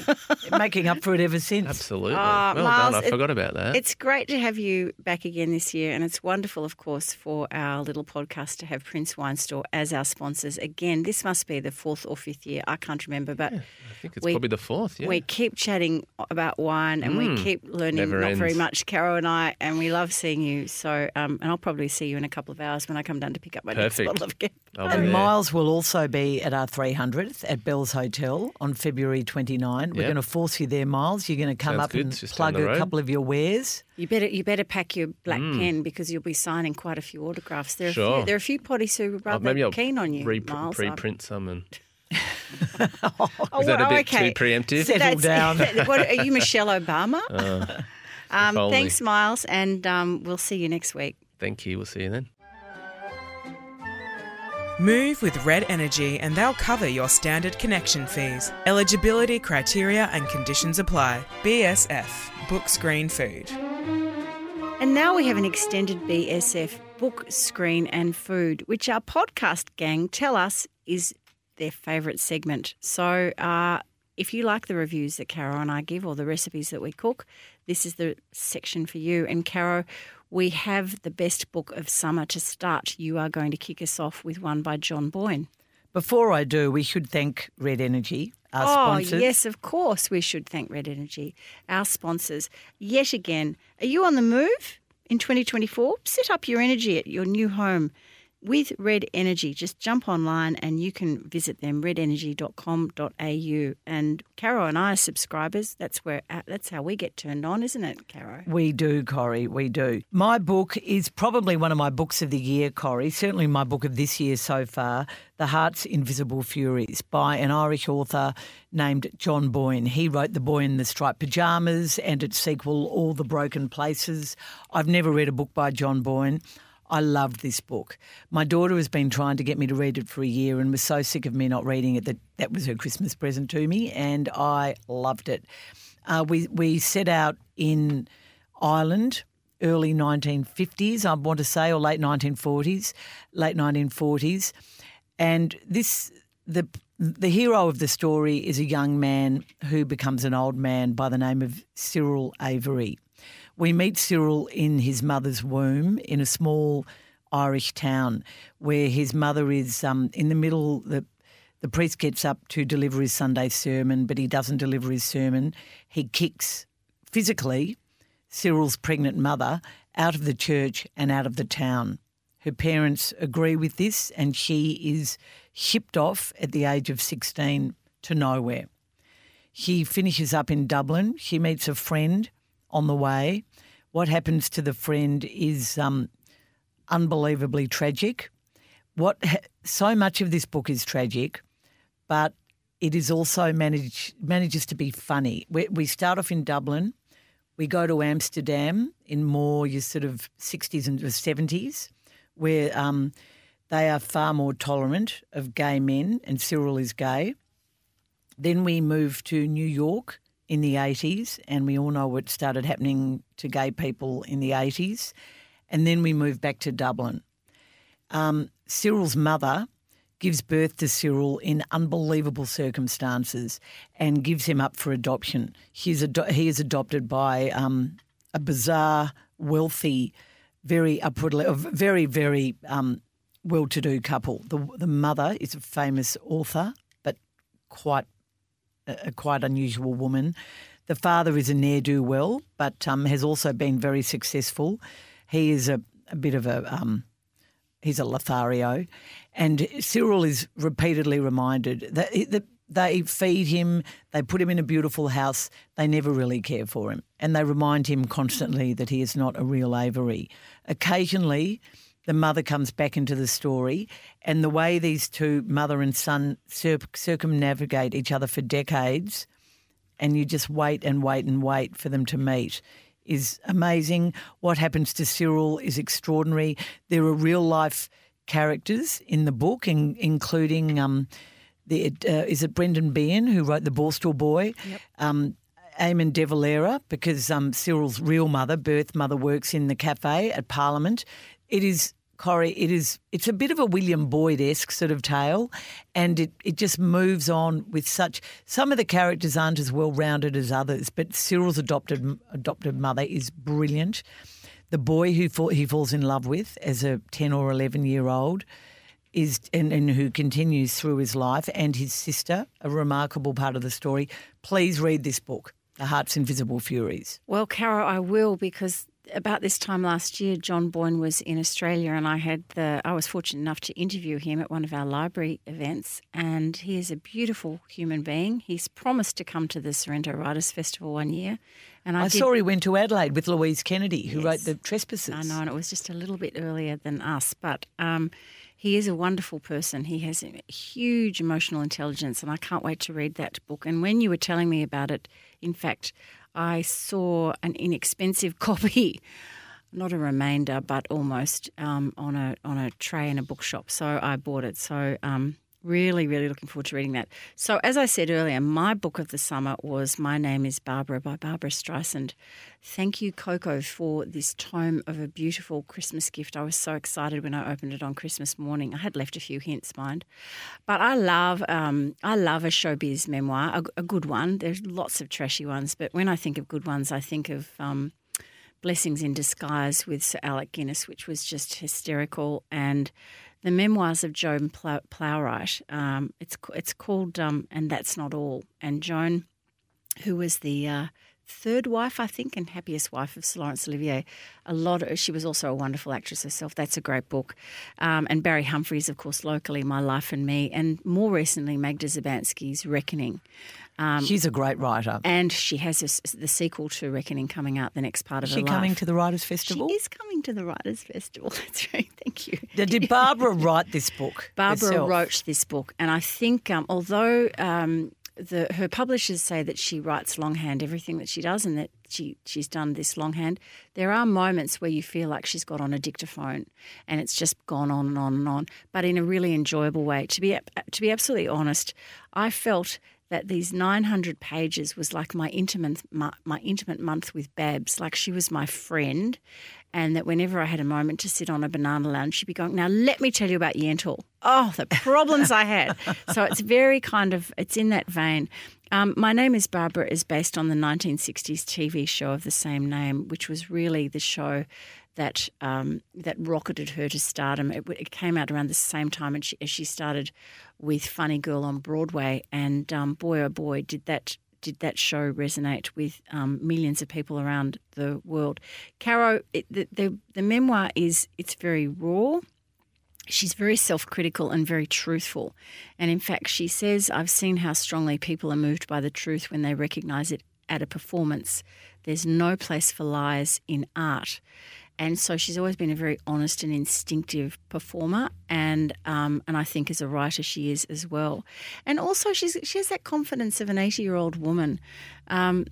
Making up for it ever since. Absolutely. Uh, well Myles, done. I forgot it, about that. It's great to have you back again this year, and it's wonderful, of course, for our little podcast to have Prince Wine Store as our sponsors. Again, this must be the fourth or fifth year. I can't remember, but yeah, I think it's we, probably the fourth, yeah. We keep chatting about wine and mm. we keep learning Never not ends. Very much, Caro and I, and we love seeing you. So, um, and I'll probably see you in a couple of hours when I come down to pick up my Perfect. next bottle of Campari. And Myles will also be at our three hundredth at Bell's Hotel on February twenty-ninth. Yep. We're going to force you there, Myles. You're going to come Sounds up good. and Just plug a couple of your wares. You better you better pack your black mm. pen because you'll be signing quite a few autographs. There are sure. a few, there are a few potties who are rather oh, keen on you, re- Myles. Pre-print some and... oh, Is that a bit okay. too preemptive? Settle down. What, are you Michelle Obama? Uh, um, thanks, Myles, and um, we'll see you next week. Thank you. We'll see you then. Move with Red Energy and they'll cover your standard connection fees. Eligibility criteria and conditions apply. B S F. Book Screen Food. And now we have an extended B S F, Book Screen and Food, which our podcast gang tell us is their favourite segment. So uh, if you like the reviews that Caro and I give or the recipes that we cook, this is the section for you. And Caro, we have the best book of summer to start. You are going to kick us off with one by John Boyne. Before I do, we should thank Red Energy, our oh, sponsors. Oh, yes, of course we should thank Red Energy, our sponsors. Yet again, are you on the move in twenty twenty-four? Set up your energy at your new home. with Red Energy. Just jump online and you can visit them, red energy dot com dot a u. And Caro and I are subscribers. That's where that's how we get turned on, isn't it, Caro? We do, Corrie, we do. My book is probably one of my books of the year, Corrie, certainly my book of this year so far, The Heart's Invisible Furies by an Irish author named John Boyne. He wrote The Boy in the Striped Pyjamas and its sequel, All the Broken Places. I've never read a book by John Boyne. I loved this book. My daughter has been trying to get me to read it for a year and was so sick of me not reading it that that was her Christmas present to me, and I loved it. Uh, we, we set out in Ireland, early nineteen fifties, I want to say, or late nineteen forties, late nineteen forties. And this the the hero of the story is a young man who becomes an old man by the name of Cyril Avery. We meet Cyril in his mother's womb in a small Irish town where his mother is um, in the middle. The, the priest gets up to deliver his Sunday sermon, but he doesn't deliver his sermon. He kicks physically Cyril's pregnant mother out of the church and out of the town. Her parents agree with this and she is shipped off at the age of sixteen to nowhere. She finishes up in Dublin. She meets a friend on the way. What happens to the friend is um, unbelievably tragic. What ha- so much of this book is tragic, but it is also managed manages to be funny. We, we start off in Dublin. We go to Amsterdam in more your sort of sixties and seventies, where um, they are far more tolerant of gay men, and Cyril is gay. Then we move to New York in the eighties, and we all know what started happening to gay people in the eighties. And then we move back to Dublin. Um, Cyril's mother gives birth to Cyril in unbelievable circumstances and gives him up for adoption. He's ado- he is adopted by um, a bizarre, wealthy, very upward, very, very um, well-to-do couple. The, the mother is a famous author, but quite a quite unusual woman. The father is a ne'er-do-well, but um, has also been very successful. He is a, a bit of a, um, he's a Lothario. And Cyril is repeatedly reminded that they, they feed him, they put him in a beautiful house, they never really care for him. And they remind him constantly that he is not a real Avery. Occasionally, the mother comes back into the story, and the way these two, mother and son, cir- circumnavigate each other for decades, and you just wait and wait and wait for them to meet, is amazing. What happens to Cyril is extraordinary. There are real-life characters in the book, in, including, um, the uh, is it Brendan Behan, who wrote The Borstal Boy? Yep. Um, Eamon De Valera, because um, Cyril's real mother, birth mother, works in the cafe at Parliament. It is, Corrie, it is, it's a bit of a William Boyd-esque sort of tale, and it, it just moves on with such, some of the characters aren't as well-rounded as others, but Cyril's adopted adopted mother is brilliant. The boy who fall, he falls in love with as a ten or eleven-year-old is and, and who continues through his life, and his sister, a remarkable part of the story. Please read this book, The Heart's Invisible Furies. Well, Caro, I will, because about this time last year, John Boyne was in Australia, and I had the I was fortunate enough to interview him at one of our library events, and he is a beautiful human being. He's promised to come to the Sorrento Writers Festival one year. And I, I did, saw he went to Adelaide with Louise Kennedy, who yes, wrote The Trespasses. I know, and it was just a little bit earlier than us, but um, he is a wonderful person. He has a huge emotional intelligence, and I can't wait to read that book. And when you were telling me about it, in fact, I saw an inexpensive copy, not a remainder, but almost um, on a on a tray in a bookshop. So I bought it. So um, really, really looking forward to reading that. So as I said earlier, my book of the summer was My Name is Barbara by Barbara Streisand. Thank you, Coco, for this tome of a beautiful Christmas gift. I was so excited when I opened it on Christmas morning. I had left a few hints, mind. But I love um, I love a showbiz memoir, a, a good one. There's lots of trashy ones, but when I think of good ones, I think of um, Blessings in Disguise with Sir Alec Guinness, which was just hysterical, and The Memoirs of Joan Plow- Plowright. Um, it's it's called um, And That's Not All. And Joan, who was the uh, third wife, I think, and happiest wife of Sir Laurence Olivier. A lot of, she was also a wonderful actress herself. That's a great book. Um, and Barry Humphries, of course, locally, My Life and Me, and more recently, Magda Zabansky's Reckoning. Um, She's a great writer. And she has a, the sequel to Reckoning coming out, the next part of is her life. Is she coming to the Writers' Festival? She is coming to the Writers' Festival. That's right. Thank you. Now, did Barbara write this book Barbara herself? wrote this book. And I think um, although um, the, her publishers say that she writes longhand, everything that she does, and that she, she's done this longhand, there are moments where you feel like she's got on a dictaphone and it's just gone on and on and on, but in a really enjoyable way. To be, to be absolutely honest, I felt that these nine hundred pages was like my intimate my, my intimate month with Babs, like she was my friend, and that whenever I had a moment to sit on a banana lounge, she'd be going, now let me tell you about Yentl. Oh, the problems I had. So it's very kind of, it's in that vein. Um, My Name is Barbara is based on the nineteen sixties T V show of the same name, which was really the show that um, that rocketed her to stardom. It, it came out around the same time as she, as she started with Funny Girl on Broadway, and um, boy oh boy did that did that show resonate with um, millions of people around the world. Caro, it, the, the the memoir is it's very raw. She's very self-critical and very truthful, and in fact she says, "I've seen how strongly people are moved by the truth when they recognise it at a performance. There's no place for lies in art." And so she's always been a very honest and instinctive performer, and um, and I think as a writer she is as well. And also she's she has that confidence of an eighty-year-old woman. Um,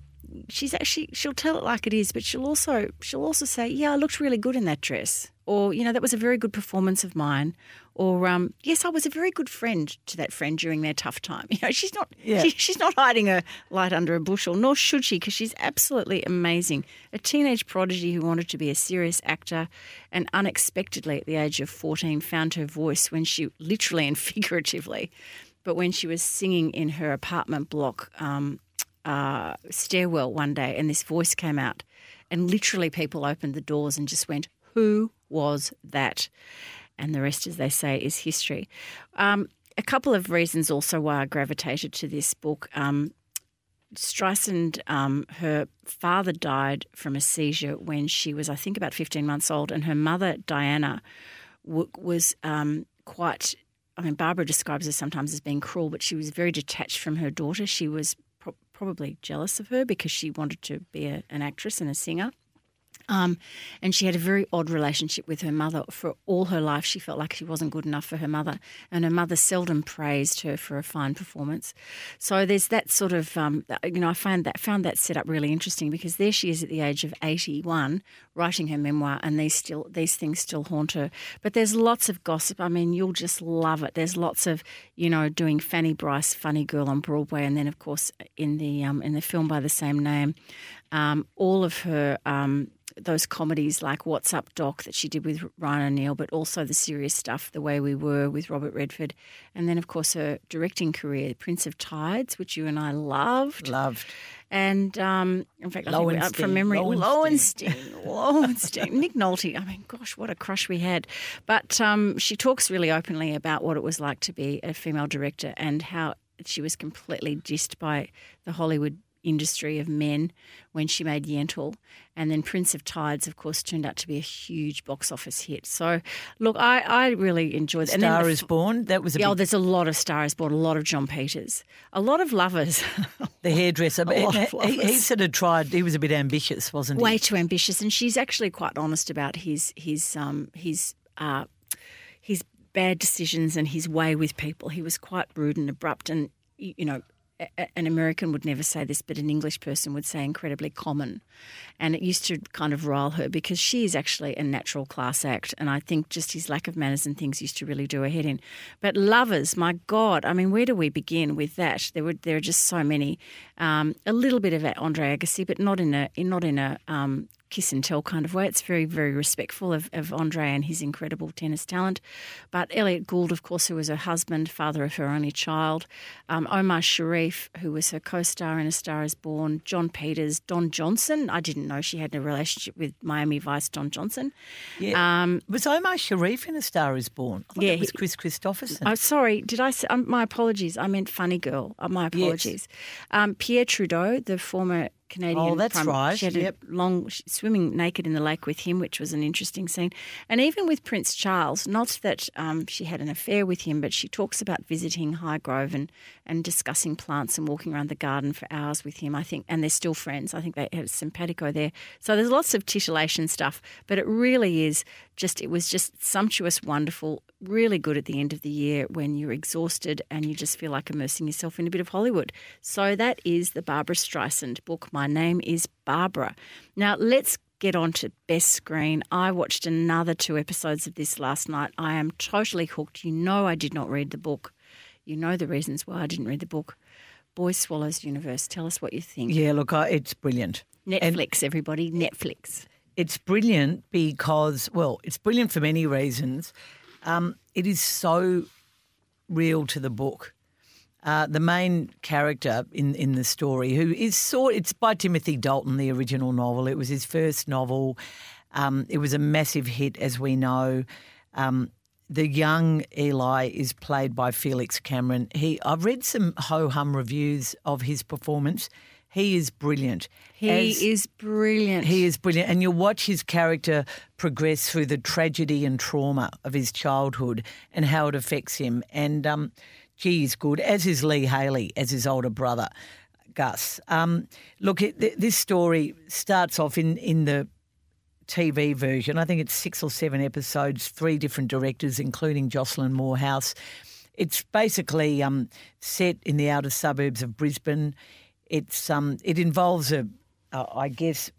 she's actually she'll tell it like it is, but she'll also she'll also say, "Yeah, I looked really good in that dress," or, you know, "That was a very good performance of mine," or um, "Yes, I was a very good friend to that friend during their tough time." You know, she's not yeah. she, she's not hiding her light under a bushel, nor should she, because she's absolutely amazing. A teenage prodigy who wanted to be a serious actor, and unexpectedly at the age of fourteen found her voice when she literally and figuratively, but when she was singing in her apartment block um, uh, stairwell one day, and this voice came out, and literally people opened the doors and just went, "Who was that?" And the rest, as they say, is history. Um, a couple of reasons also why I gravitated to this book. Um, Streisand, um, her father died from a seizure when she was, I think, about fifteen months old, and her mother, Diana, w- was um, quite, I mean, Barbara describes her sometimes as being cruel, but she was very detached from her daughter. She was pro- probably jealous of her because she wanted to be a, an actress and a singer. Um, and she had a very odd relationship with her mother. For all her life, she felt like she wasn't good enough for her mother, and her mother seldom praised her for a fine performance. So there's that sort of, um, you know, I found that found that set up really interesting, because there she is at the age of eighty-one writing her memoir, and these still these things still haunt her. But there's lots of gossip. I mean, you'll just love it. There's lots of, you know, doing Fanny Bryce, Funny Girl on Broadway, and then of course in the um, in the film by the same name, um, all of her. Um, those comedies like What's Up Doc that she did with Ryan O'Neill, but also the serious stuff, The Way We Were with Robert Redford. And then, of course, her directing career, Prince of Tides, which you and I loved. Loved. And, um, in fact, I think we're up from memory. Lowenstein. Lowenstein. Lowenstein. Nick Nolte. I mean, gosh, what a crush we had. But um, she talks really openly about what it was like to be a female director and how she was completely dissed by the Hollywood industry of men when she made Yentl, and then Prince of Tides, of course, turned out to be a huge box office hit. So, look, I, I really enjoyed that. Star and then the, is Born, that was a yeah, big... Oh, there's a lot of Star is Born, a lot of John Peters, a lot of lovers. The hairdresser. a lot of lovers. He, he sort of tried, he was a bit ambitious, wasn't he? Way too ambitious, and she's actually quite honest about his, his, um, his, uh, his bad decisions and his way with people. He was quite rude and abrupt and, you know, an American would never say this, but an English person would say incredibly common. And it used to kind of rile her, because she is actually a natural class act, and I think just his lack of manners and things used to really do her head in. But lovers, my God, I mean, where do we begin with that? There were there are just so many. Um, a little bit of Andre Agassi, but not in a not in a um, kiss and tell kind of way. It's very, very respectful of, of Andre and his incredible tennis talent. But Elliot Gould, of course, who was her husband, father of her only child, um, Omar Sharif, who was her co-star in A Star is Born, John Peters, Don Johnson. I didn't know she had a relationship with Miami Vice Don Johnson. Yeah. Um, was Omar Sharif in A Star is Born? I thought yeah, it was Chris Christopherson. Oh, sorry, did I say, um, my apologies, I meant Funny Girl. Uh, my apologies. Yes. Um, Pierre Trudeau, the former Canadian. Oh, that's from, right. She had yep. a long swimming naked in the lake with him, which was an interesting scene. And even with Prince Charles, not that um, she had an affair with him, but she talks about visiting Highgrove and, and discussing plants and walking around the garden for hours with him, I think. And they're still friends. I think they have simpatico there. So there's lots of titillation stuff, but it really is just, it was just sumptuous, wonderful, really good at the end of the year when you're exhausted and you just feel like immersing yourself in a bit of Hollywood. So that is the Barbara Streisand book, My Name is Barbara. Now let's get on to Best Screen. I watched another two episodes of this last night. I am totally hooked. You know I did not read the book. You know the reasons why I didn't read the book. Boy Swallows Universe. Tell us what you think. Yeah, look, I, it's brilliant. Netflix, and everybody, Netflix. It's brilliant because, well, it's brilliant for many reasons. Um, it is so real to the book. Uh, the main character in, in the story, who is sort, it's by Timothy Dalton, the original novel. It was his first novel. Um, it was a massive hit, as we know. Um, the young Eli is played by Felix Cameron. He, I've read some ho-hum reviews of his performance. He is brilliant. He As, is brilliant. He is brilliant. And you'll watch his character progress through the tragedy and trauma of his childhood and how it affects him. And, um, gee, he's good, as is Lee Haley, as his older brother, Gus. Um, look, it, th- this story starts off in, in the T V version. I think it's six or seven episodes, three different directors, including Jocelyn Moorhouse. It's basically um, set in the outer suburbs of Brisbane. It's um, it involves a, uh, I guess,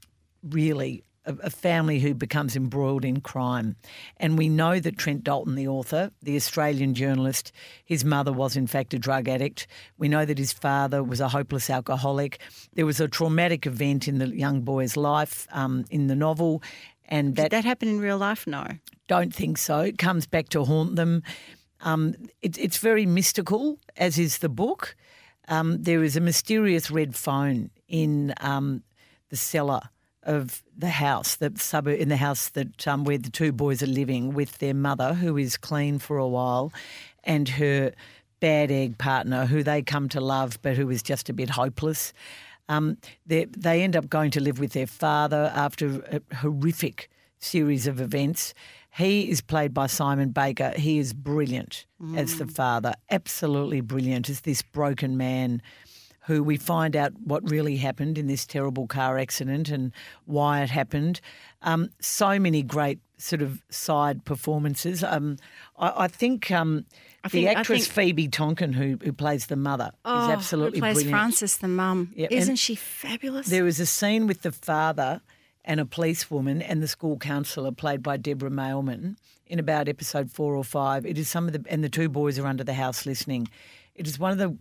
really a, a family who becomes embroiled in crime, and we know that Trent Dalton, the author, the Australian journalist, his mother was in fact a drug addict. We know that his father was a hopeless alcoholic. There was a traumatic event in the young boy's life um, in the novel, and that, did that happen in real life? No, don't think so. It comes back to haunt them. Um, it, it's very mystical, as is the book. Um, there is a mysterious red phone in um, the cellar of the house, the suburb in the house that um, where the two boys are living with their mother, who is clean for a while, and her bad egg partner, who they come to love but who is just a bit hopeless. Um, they, they end up going to live with their father after a horrific series of events. He is played by Simon Baker. He is brilliant mm. as the father, absolutely brilliant as this broken man who we find out what really happened in this terrible car accident and why it happened. Um, so many great sort of side performances. Um, I, I think um, I the think, actress think, Phoebe Tonkin, who who plays the mother, oh, is absolutely brilliant. Who plays Frances, the mum. Yep. Isn't and she fabulous? There was a scene with the father and a policewoman and the school counsellor, played by Deborah Mailman, in about episode four or five. It is some of the, and the two boys are under the house listening. It is one of the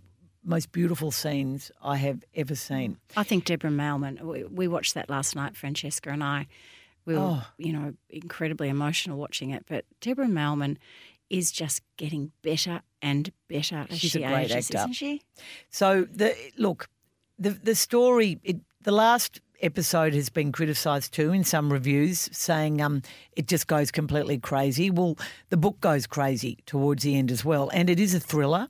most beautiful scenes I have ever seen. I think Deborah Mailman, we, we watched that last night, Francesca and I. We were, oh. you know, incredibly emotional watching it. But Deborah Mailman is just getting better and better as She's she a great ages, actor. Isn't she? So, the look, the, the story, it, the last episode has been criticised too in some reviews, saying um, it just goes completely crazy. Well, the book goes crazy towards the end as well, and it is a thriller.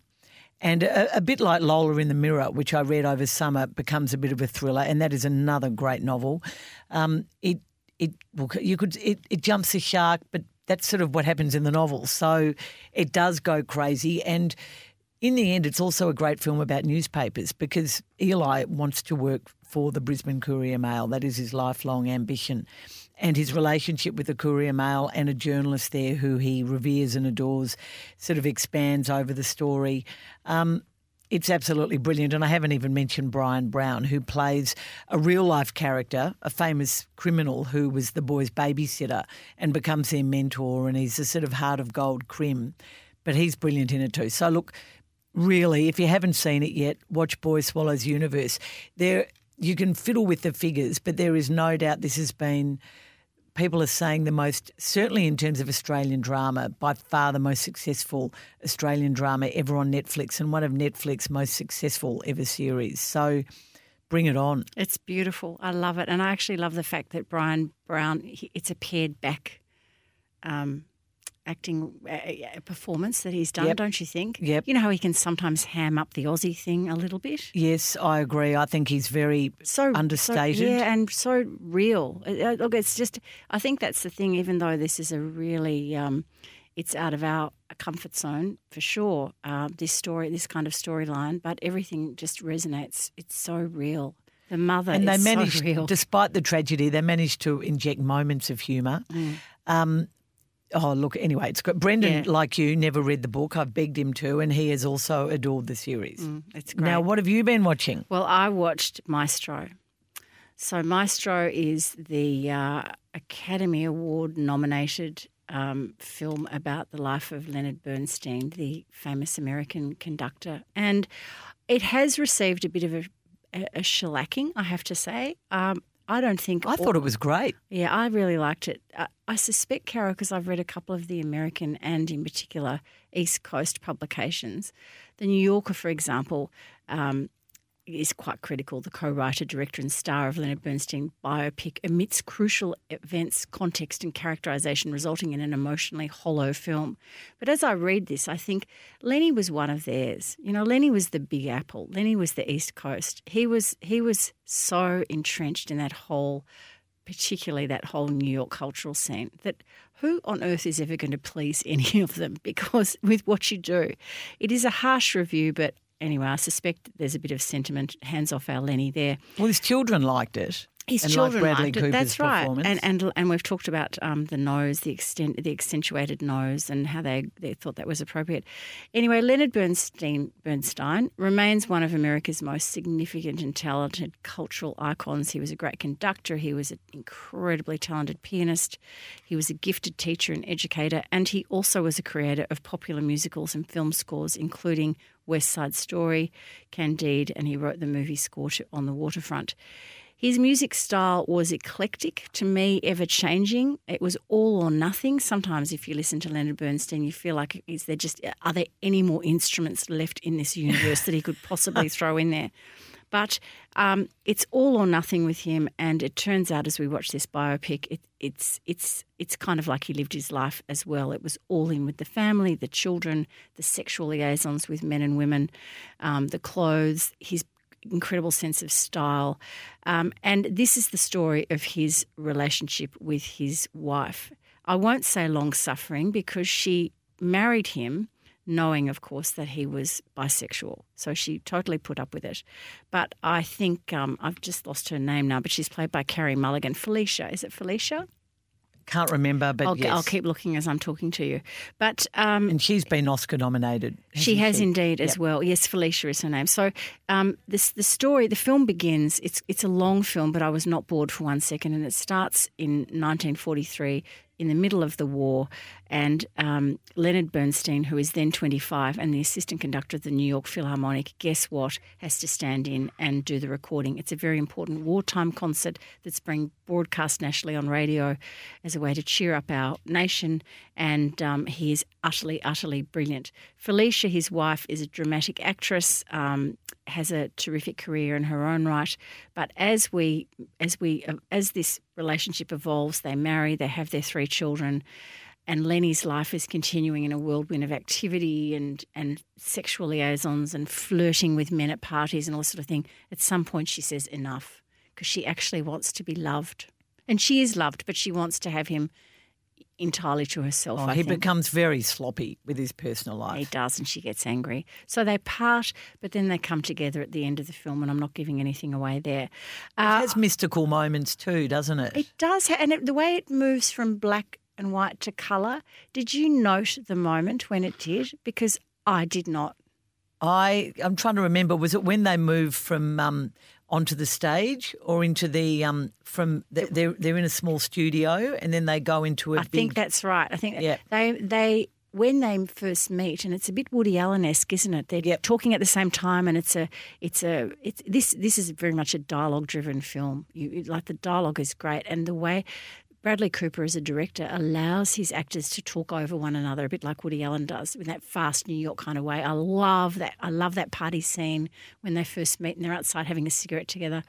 And a, a bit like Lola in the Mirror, which I read over summer, becomes a bit of a thriller, and that is another great novel. Um, it it you could it, it jumps the shark, but that's sort of what happens in the novel. So it does go crazy, and in the end, it's also a great film about newspapers, because Eli wants to work for the Brisbane Courier Mail. That is his lifelong ambition. And his relationship with the Courier Mail and a journalist there who he reveres and adores sort of expands over the story. Um, it's absolutely brilliant. And I haven't even mentioned Brian Brown, who plays a real-life character, a famous criminal who was the boy's babysitter and becomes their mentor, and he's a sort of heart of gold crim. But he's brilliant in it too. So, look, really, if you haven't seen it yet, watch Boy Swallows Universe. There You can fiddle with the figures, but there is no doubt this has been, people are saying, the most, certainly in terms of Australian drama, by far the most successful Australian drama ever on Netflix, and one of Netflix's most successful ever series. So bring it on. It's beautiful. I love it. And I actually love the fact that Brian Brown, he, it's a pared back um, acting uh, performance that he's done, yep. don't you think? Yep. You know how he can sometimes ham up the Aussie thing a little bit? Yes, I agree. I think he's very so, understated. So, yeah, and so real. Uh, look, it's just I think that's the thing, even though this is a really um, – it's out of our comfort zone for sure, uh, this story, this kind of storyline, but everything just resonates. It's so real. The mother and is they managed, so real. Despite the tragedy, they managed to inject moments of humour. Mm. Um Oh, look, anyway, it's good. Brendan, yeah. like you, never read the book. I've begged him to, and he has also adored the series. Mm, it's great. Now, what have you been watching? Well, I watched Maestro. So Maestro is the uh, Academy Award-nominated um, film about the life of Leonard Bernstein, the famous American conductor. And it has received a bit of a, a shellacking, I have to say. Um I don't think... I all, thought it was great. Yeah, I really liked it. I, I suspect, Caro, because I've read a couple of the American and in particular East Coast publications. The New Yorker, for example, um, is quite critical. The co-writer, director and star of Leonard Bernstein biopic omits crucial events, context and characterisation, resulting in an emotionally hollow film. But as I read this, I think Lenny was one of theirs. You know, Lenny was the big apple. Lenny was the East Coast. He was he was... so entrenched in that whole, particularly that whole New York cultural scene, that who on earth is ever going to please any of them because with what you do? It is a harsh review, but anyway, I suspect there's a bit of sentiment, hands off our Lenny there. Well, his children liked it. His and children liked, liked it, Cooper's that's right. And, and and we've talked about um, the nose, the extent, the accentuated nose and how they, they thought that was appropriate. Anyway, Leonard Bernstein, Bernstein remains one of America's most significant and talented cultural icons. He was a great conductor. He was an incredibly talented pianist. He was a gifted teacher and educator, and he also was a creator of popular musicals and film scores, including West Side Story, Candide, and he wrote the movie score to On the Waterfront. His music style was eclectic, to me, ever-changing. It was all or nothing. Sometimes if you listen to Leonard Bernstein, you feel like, is there just are there any more instruments left in this universe that he could possibly throw in there? But um, it's all or nothing with him, and it turns out as we watch this biopic, it, it's it's it's kind of like he lived his life as well. It was all in with the family, the children, the sexual liaisons with men and women, um, the clothes, his incredible sense of style. Um, and this is the story of his relationship with his wife. I won't say long-suffering because she married him knowing, of course, that he was bisexual. So she totally put up with it. But I think um, I've just lost her name now, but she's played by Carey Mulligan. Felicia, is it Felicia? Can't remember, but I'll, yes. I'll keep looking as I'm talking to you. But um, and she's been Oscar nominated. She has she? indeed yep. as well. Yes, Felicia is her name. So um, this the story, the film begins, it's, it's a long film, but I was not bored for one second, and it starts in nineteen forty-three in the middle of the war, and um, Leonard Bernstein, who is then twenty-five and the assistant conductor of the New York Philharmonic, guess what, has to stand in and do the recording. It's a very important wartime concert that's being broadcast nationally on radio as a way to cheer up our nation, and um, he is utterly, utterly brilliant. Felicia, his wife, is a dramatic actress, um, has a terrific career in her own right, but as we, as we, uh, as this relationship evolves, they marry, they have their three children, and Lenny's life is continuing in a whirlwind of activity and, and sexual liaisons and flirting with men at parties and all this sort of thing. At some point she says enough because she actually wants to be loved. And she is loved, but she wants to have him entirely to herself. Oh, I he think. becomes very sloppy with his personal life. He does, and she gets angry. So they part, but then they come together at the end of the film, and I'm not giving anything away there. Uh, it has mystical moments too, doesn't it? It does, and it, the way it moves from black and white to colour, did you note the moment when it did? Because I did not. I, I'm trying to remember, was it when they moved from... Um, onto the stage or into the um, from the, they're they're in a small studio and then they go into a. I big, think that's right. I think yeah. they they when they first meet, and it's a bit Woody Allen-esque, isn't it? They're yep. talking at the same time, and it's a it's a it's this this is very much a dialogue-driven film. You like the dialogue is great, and the way Bradley Cooper as a director allows his actors to talk over one another a bit like Woody Allen does in that fast New York kind of way. I love that. I love that party scene when they first meet and they're outside having a cigarette together.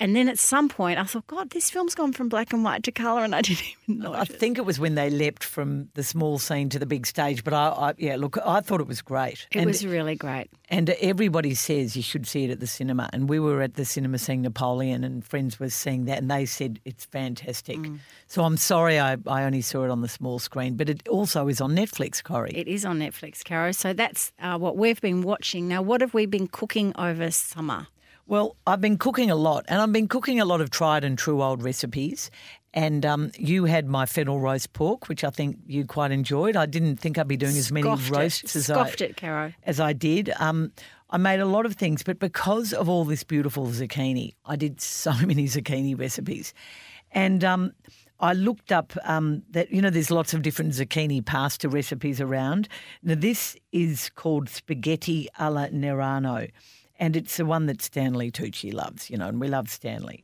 And then at some point I thought, God, this film's gone from black and white to colour, and I didn't even know. I think it was when they leapt from the small scene to the big stage. But, I, I yeah, look, I thought it was great. It and, was really great. And everybody says you should see it at the cinema. And we were at the cinema seeing Napoleon, and friends were seeing that, and they said it's fantastic. Mm. So I'm sorry I, I only saw it on the small screen, but it also is on Netflix, Corrie. It is on Netflix, Caro. So that's uh, what we've been watching. Now, what have we been cooking over summer? Well, I've been cooking a lot, and I've been cooking a lot of tried and true old recipes. And um, you had my fennel roast pork, which I think you quite enjoyed. I didn't think I'd be doing as many scoffed roasts it. as scoffed I it, Caro. as I did. Um, I made a lot of things, but because of all this beautiful zucchini, I did so many zucchini recipes, and um, I looked up um, that you know there's lots of different zucchini pasta recipes around. Now this is called spaghetti alla Nerano. And it's the one that Stanley Tucci loves, you know, and we love Stanley.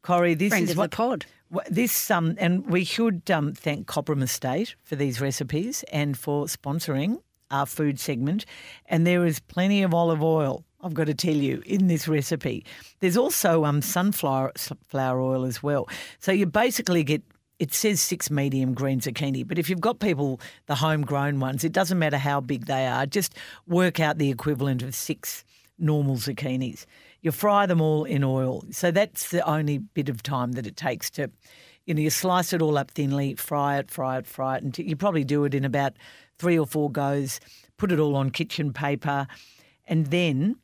Corrie, this Friend is of what, the pod. This um, and we should um, thank Cobram Estate for these recipes and for sponsoring our food segment. And there is plenty of olive oil, I've got to tell you, in this recipe. There's also um, sunflower flower oil as well. So you basically get. It says six medium green zucchini, but if you've got people, the homegrown ones, it doesn't matter how big they are. Just work out the equivalent of six. Normal zucchinis. You fry them all in oil. So that's the only bit of time that it takes to, you know, you slice it all up thinly, fry it, fry it, fry it. And you probably do it in about three or four goes, put it all on kitchen paper, and then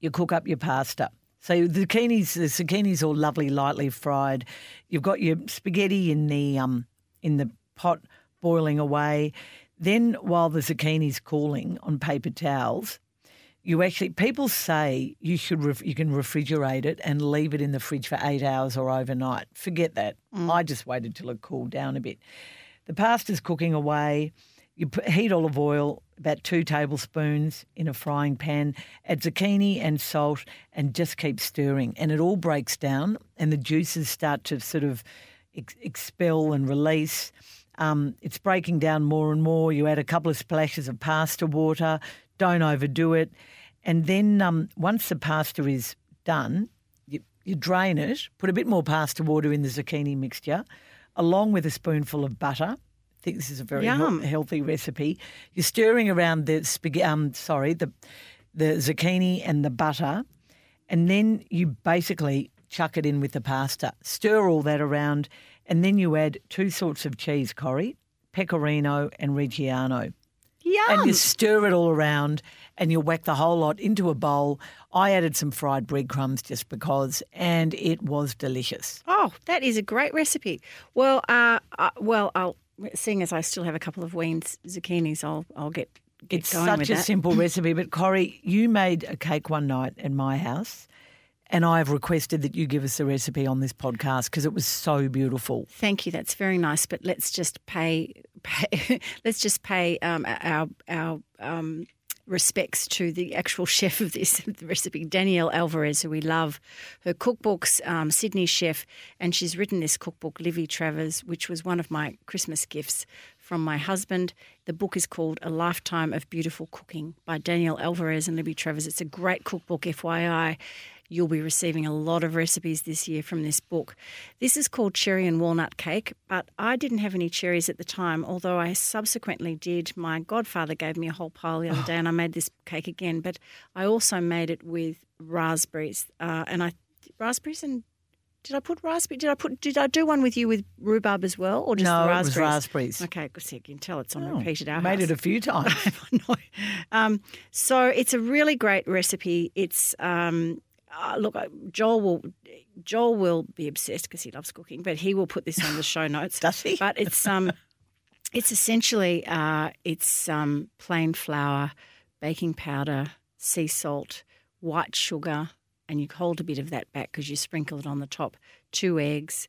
you cook up your pasta. So the zucchinis, the zucchinis are lovely, lightly fried. You've got your spaghetti in the um in the pot boiling away. Then while the zucchini's cooling on paper towels, You actually, people say you should ref, you can refrigerate it and leave it in the fridge for eight hours or overnight. Forget that. Mm. I just waited till it cooled down a bit. The pasta's cooking away. You put, heat olive oil, about two tablespoons, in a frying pan. Add zucchini and salt and just keep stirring. And it all breaks down and the juices start to sort of ex- expel and release. Um, it's breaking down more and more. You add a couple of splashes of pasta water. Don't overdo it. And then um, once the pasta is done, you, you drain it, put a bit more pasta water in the zucchini mixture, along with a spoonful of butter. I think this is a very he- healthy recipe. You're stirring around the spaghetti, um, sorry, the the zucchini and the butter, and then you basically chuck it in with the pasta. Stir all that around, and then you add two sorts of cheese, Corrie, pecorino and Reggiano. Yum. And you stir it all around and you whack the whole lot into a bowl. I added some fried breadcrumbs just because, and it was delicious. Oh, that is a great recipe. Well, uh, uh, well, I'll, seeing as I still have a couple of weaned zucchinis, I'll I'll get, get it's going with that. It's such a simple recipe. But, Corrie, you made a cake one night in my house, and I've requested that you give us the recipe on this podcast because it was so beautiful. Thank you. That's very nice. But let's just pay, pay let's just pay um, our our um, respects to the actual chef of this recipe, Danielle Alvarez, who we love. Her cookbook's um, Sydney chef, and she's written this cookbook, Libby Travers, which was one of my Christmas gifts from my husband. The book is called A Lifetime of Beautiful Cooking by Danielle Alvarez and Libby Travers. It's a great cookbook, F Y I. You'll be receiving a lot of recipes this year from this book. This is called Cherry and Walnut Cake, but I didn't have any cherries at the time, although I subsequently did. My godfather gave me a whole pile the other day, and I made this cake again. But I also made it with raspberries, uh, and I raspberries and did I put raspberry? Did I put? Did I do one with you with rhubarb as well, or just no, the raspberries? No, it was raspberries. Okay, so you can tell it's on oh, repeat at our made house. Made it a few times. no. um, so it's a really great recipe. It's um, Uh, look, Joel will Joel will be obsessed because he loves cooking, but he will put this on the show notes. Does he? But it's um, it's essentially uh, it's um, plain flour, baking powder, sea salt, white sugar, and you hold a bit of that back because you sprinkle it on the top. Two eggs,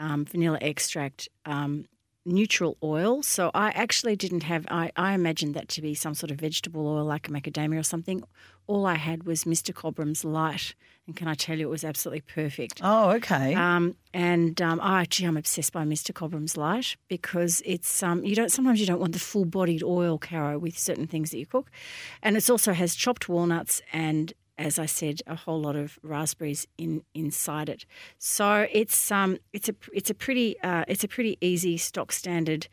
um, vanilla extract. Um, Neutral oil. So I actually didn't have, I, I imagined that to be some sort of vegetable oil like macadamia or something. All I had was Mister Cobram's Light. And can I tell you, it was absolutely perfect. Oh, okay. Um, and um, I, gee, I'm obsessed by Mister Cobram's Light because it's, um, you don't, sometimes you don't want the full bodied oil, Caro, with certain things that you cook. And it also has chopped walnuts and as I said, a whole lot of raspberries in inside it. So it's um it's a it's a pretty uh, it's a pretty easy stock standard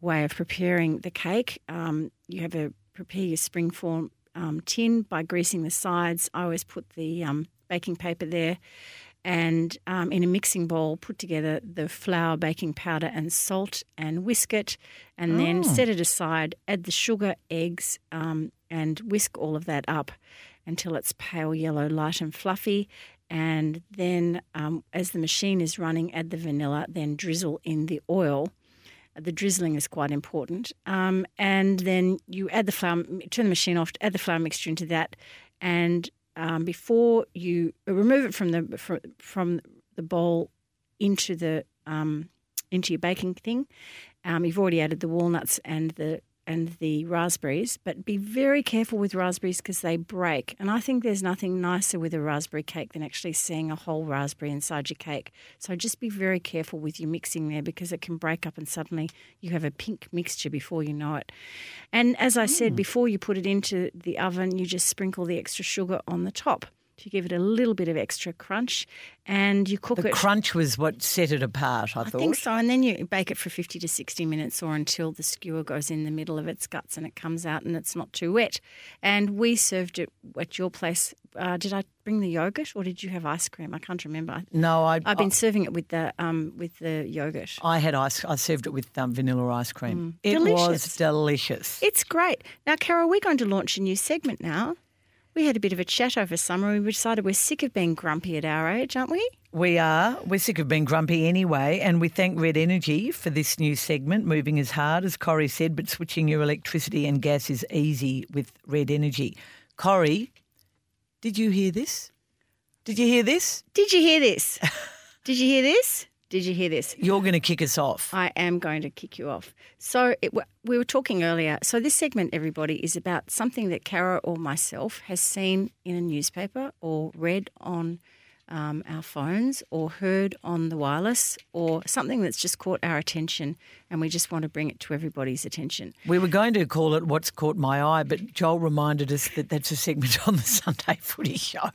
way of preparing the cake. Um, you have a prepare your springform um, tin by greasing the sides. I always put the um, baking paper there. And um, in a mixing bowl, put together the flour, baking powder and salt and whisk it, and oh. then set it aside, add the sugar, eggs, um, and whisk all of that up until it's pale yellow, light and fluffy. And then um, as the machine is running, add the vanilla, then drizzle in the oil. The drizzling is quite important. Um, and then you add the flour, turn the machine off, add the flour mixture into that, and Um, before you remove it from the from, from the bowl into the um, into your baking thing, um, you've already added the walnuts and the and the raspberries. But be very careful with raspberries because they break. And I think there's nothing nicer with a raspberry cake than actually seeing a whole raspberry inside your cake. So just be very careful with your mixing there because it can break up and suddenly you have a pink mixture before you know it. And as I said, mm. before you put it into the oven, you just sprinkle the extra sugar on the top to give it a little bit of extra crunch, and you cook it. The crunch was what set it apart, I thought. I think so, and then you bake it for fifty to sixty minutes or until the skewer goes in the middle of its guts and it comes out and it's not too wet. And we served it at your place. Uh, did I bring the yoghurt or did you have ice cream? I can't remember. No, I, I've been I, serving it with the um, with the yoghurt. I had ice. I served it with um, vanilla ice cream. Mm. It delicious. was delicious. It's great. Now, Carol, we're going to launch a new segment now. We had a bit of a chat over summer and we decided we're sick of being grumpy at our age, aren't we? We are. We're sick of being grumpy anyway, and we thank Red Energy for this new segment, moving as hard, as Corrie said, but switching your electricity and gas is easy with Red Energy. Corrie, did you hear this? Did you hear this? Did you hear this? Did you hear this? Did you hear this? You're going to kick us off. I am going to kick you off. So it, we were talking earlier. So this segment, everybody, is about something that Cara or myself has seen in a newspaper or read on um, our phones or heard on the wireless or something that's just caught our attention and we just want to bring it to everybody's attention. We were going to call it What's Caught My Eye, but Joel reminded us that that's a segment on the Sunday Footy Show,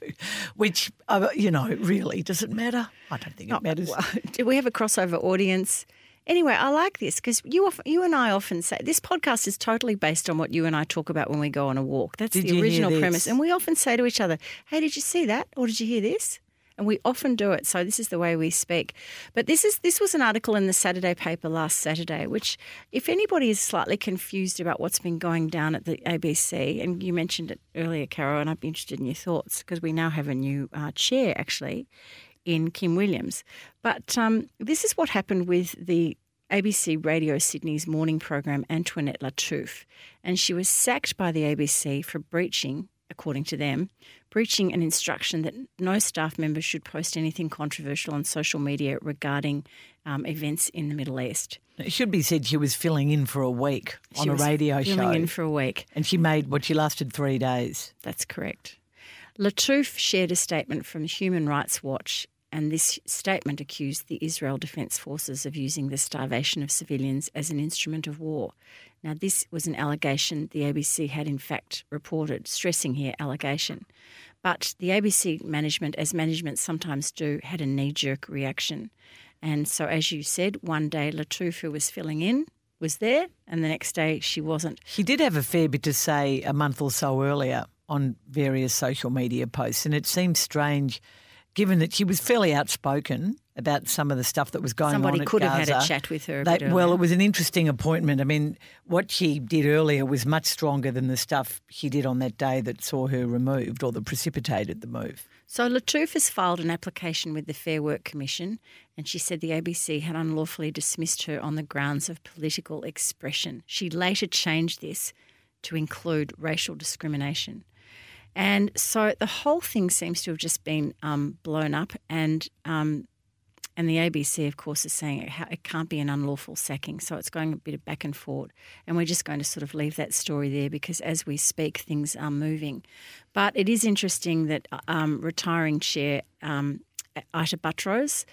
which, uh, you know, really, does it matter? I don't think it oh, matters. Well, do we have a crossover audience? Anyway, I like this because you often, you and I often say this podcast is totally based on what you and I talk about when we go on a walk. That's did the original premise. And we often say to each other, hey, did you see that or did you hear this? And we often do it, so this is the way we speak. But this is this was an article in the Saturday paper last Saturday, which if anybody is slightly confused about what's been going down at the A B C, and you mentioned it earlier, Carol, and I'd be interested in your thoughts because we now have a new uh, chair, actually, in Kim Williams. But um, this is what happened with the A B C Radio Sydney's morning program, Antoinette Latouf, and she was sacked by the A B C for breaching, according to them, breaching an instruction that no staff member should post anything controversial on social media regarding um, events in the Middle East. It should be said she was filling in for a week she on a radio filling show. filling in for a week. And she made what she lasted three days. That's correct. Latouf shared a statement from Human Rights Watch, and this statement accused the Israel Defence Forces of using the starvation of civilians as an instrument of war. Now, this was an allegation the A B C had in fact reported, stressing here allegation. But the A B C management, as management sometimes do, had a knee-jerk reaction. And so, as you said, one day Latouf, who was filling in, was there, and the next day she wasn't. She did have a fair bit to say a month or so earlier on various social media posts, and it seems strange given that she was fairly outspoken about some of the stuff that was going Somebody on at Gaza. Somebody could have had a chat with her a they, bit Well, it was an interesting appointment. I mean, what she did earlier was much stronger than the stuff she did on that day that saw her removed or that precipitated the move. So Latouf has filed an application with the Fair Work Commission, and she said the A B C had unlawfully dismissed her on the grounds of political expression. She later changed this to include racial discrimination. And so the whole thing seems to have just been um, blown up, and um, and the A B C, of course, is saying it, ha- it can't be an unlawful sacking. So it's going a bit of back and forth, and we're just going to sort of leave that story there because as we speak, things are moving. But it is interesting that um, retiring chair um, Ita Buttrose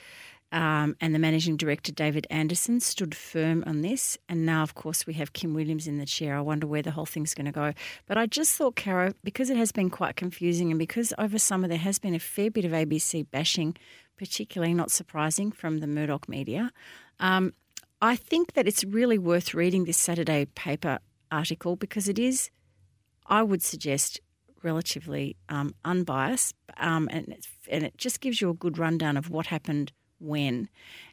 um, and the Managing Director, David Anderson, stood firm on this. And now, of course, we have Kim Williams in the chair. I wonder where the whole thing's going to go. But I just thought, Caro, because it has been quite confusing and because over summer there has been a fair bit of A B C bashing, particularly not surprising from the Murdoch media, um, I think that it's really worth reading this Saturday paper article because it is, I would suggest, relatively um, unbiased, um, and, it's, and it just gives you a good rundown of what happened when.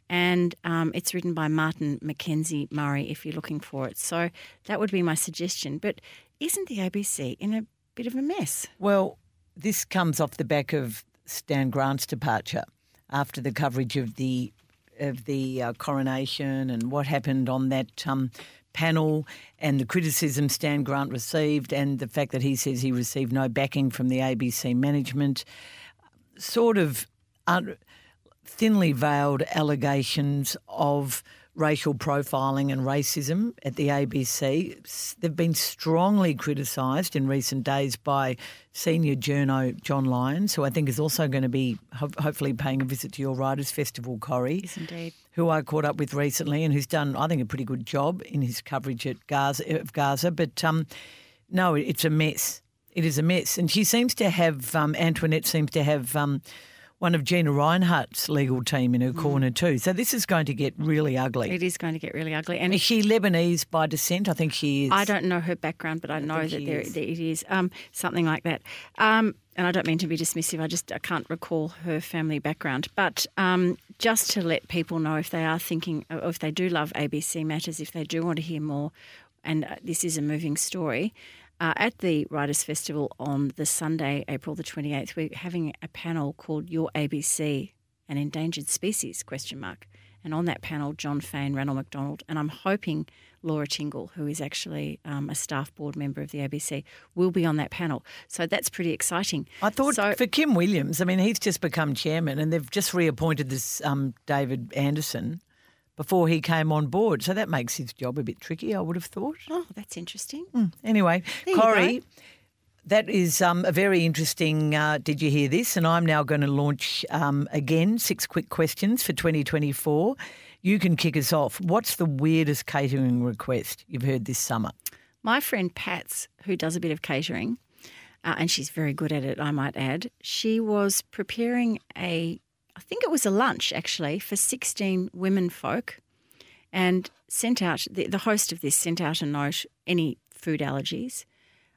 And um, it's written by Martin Mackenzie Murray, if you're looking for it. So that would be my suggestion. But isn't the A B C in a bit of a mess? Well, this comes off the back of Stan Grant's departure after the coverage of the of the uh, coronation and what happened on that um, panel and the criticism Stan Grant received and the fact that he says he received no backing from the A B C management, sort of un- thinly veiled allegations of racial profiling and racism at the A B C. They've been strongly criticised in recent days by senior journo John Lyons, who I think is also going to be ho- hopefully paying a visit to your Writers' Festival, Corrie. Yes, indeed. Who I caught up with recently and who's done, I think, a pretty good job in his coverage at Gaza, of Gaza. But, um, no, it's a mess. It is a mess. And she seems to have, um, Antoinette seems to have... Um, one of Gina Rinehart's legal team in her corner too. So this is going to get really ugly. It is going to get really ugly. And is she Lebanese by descent? I think she is. I don't know her background, but I, I know that there, there it is, um, something like that. Um, and I don't mean to be dismissive. I just I can't recall her family background. But um, just to let people know if they are thinking, or if they do love A B C Matters, if they do want to hear more, and uh, this is a moving story, Uh, at the Writers' Festival on the Sunday, April the twenty-eighth, we're having a panel called Your A B C, an Endangered Species, question mark. And on that panel, John Fain, Ranald McDonald, and I'm hoping Laura Tingle, who is actually um, a staff board member of the A B C, will be on that panel. So that's pretty exciting. I thought so, for Kim Williams, I mean, he's just become chairman and they've just reappointed this um, David Anderson before he came on board. So that makes his job a bit tricky, I would have thought. Oh, that's interesting. Mm. Anyway, there Corrie, that is um, a very interesting uh, Did You Hear This? And I'm now going to launch, um, again, six quick questions for twenty twenty-four. You can kick us off. What's the weirdest catering request you've heard this summer? My friend Pats, who does a bit of catering, uh, and she's very good at it, I might add, she was preparing a... I think it was a lunch, actually, for sixteen women folk, and sent out, the, the host of this sent out a note, any food allergies.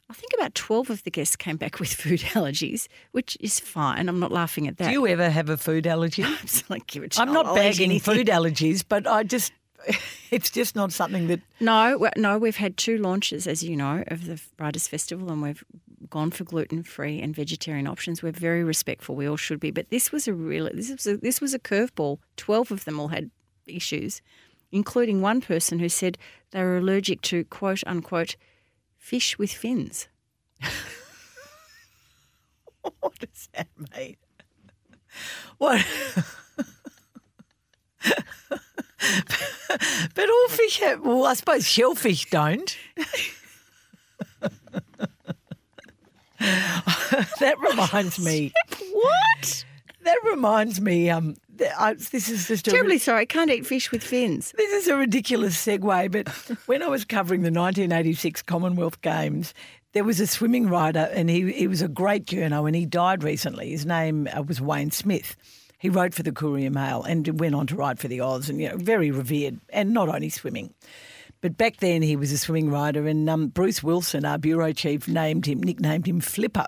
I think about twelve of the guests came back with food allergies, which is fine. I'm not laughing at that. Do you ever have a food allergy? I'm just like, give it a shot. I'm not bagging food allergies, but I just... It's just not something that... No, no, we've had two launches, as you know, of the Writers' Festival, and we've gone for gluten-free and vegetarian options. We're very respectful. We all should be. But this was a real... This was a, this was a curveball. Twelve of them all had issues, including one person who said they were allergic to, quote, unquote, fish with fins. What does that mean? What... But all fish have, well, I suppose shellfish don't. That reminds me. What? That reminds me. Um, I, this is just terribly a, sorry. Can't eat fish with fins. This is a ridiculous segue, but when I was covering the nineteen eighty-six Commonwealth Games, there was a swimming rider, and he he was a great journo, and he died recently. His name was Wayne Smith. He wrote for the Courier Mail and went on to write for the Oz, and, you know, very revered, and not only swimming. But back then he was a swimming rider, and um, Bruce Wilson, our bureau chief, named him, nicknamed him Flipper.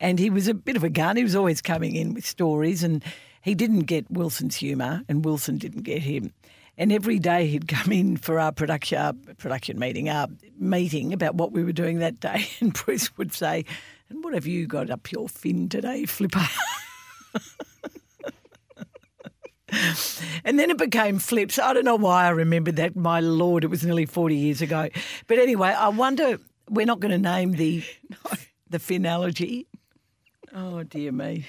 And he was a bit of a gun. He was always coming in with stories, and he didn't get Wilson's humour, and Wilson didn't get him. And every day he'd come in for our production, our production meeting, our meeting about what we were doing that day, and Bruce would say, "And what have you got up your fin today, Flipper?" And then it became Flips. I don't know why I remembered that. My Lord, it was nearly forty years ago. But anyway, I wonder, we're not going to name the no. the fin allergy. Oh, dear me.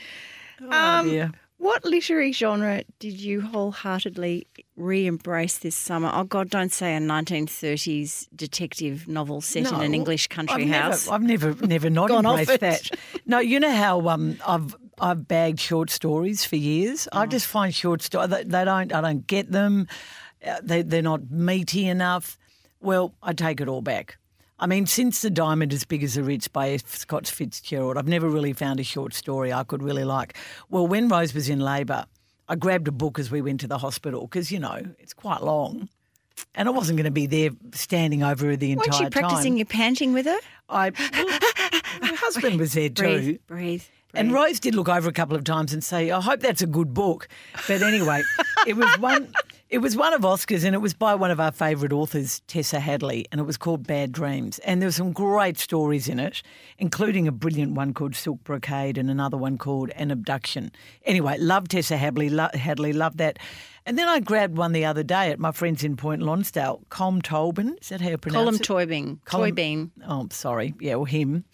Oh, um, dear. What literary genre did you wholeheartedly re-embrace this summer? Oh, God, don't say a nineteen thirties detective novel set no, in an English country I've house. Never, I've never never not embraced that. No, you know how um, I've... I've bagged short stories for years. Mm. I just find short stories, they, they don't, I don't get them. They, they're not meaty enough. Well, I take it all back. I mean, since The Diamond as Big as the Ritz by F. Scott Fitzgerald, I've never really found a short story I could really like. Well, when Rose was in labour, I grabbed a book as we went to the hospital because, you know, it's quite long. And I wasn't going to be there standing over her the entire time. Weren't you practising time. your panting with her? I, well, my husband was there too. Breathe, breathe, breathe. And Rose did look over a couple of times and say, I hope that's a good book. But anyway, it was one it was one of Oscar's and it was by one of our favourite authors, Tessa Hadley, and it was called Bad Dreams. And there were some great stories in it, including a brilliant one called Silk Brocade and another one called An Abduction. Anyway, loved Tessa Hadley, lo- Hadley loved that. And then I grabbed one the other day at my friend's in Point Lonsdale, Com Tolbin. Is that how you pronounce it? Colm Toybin. Toybin. Oh, sorry. Yeah, well, him.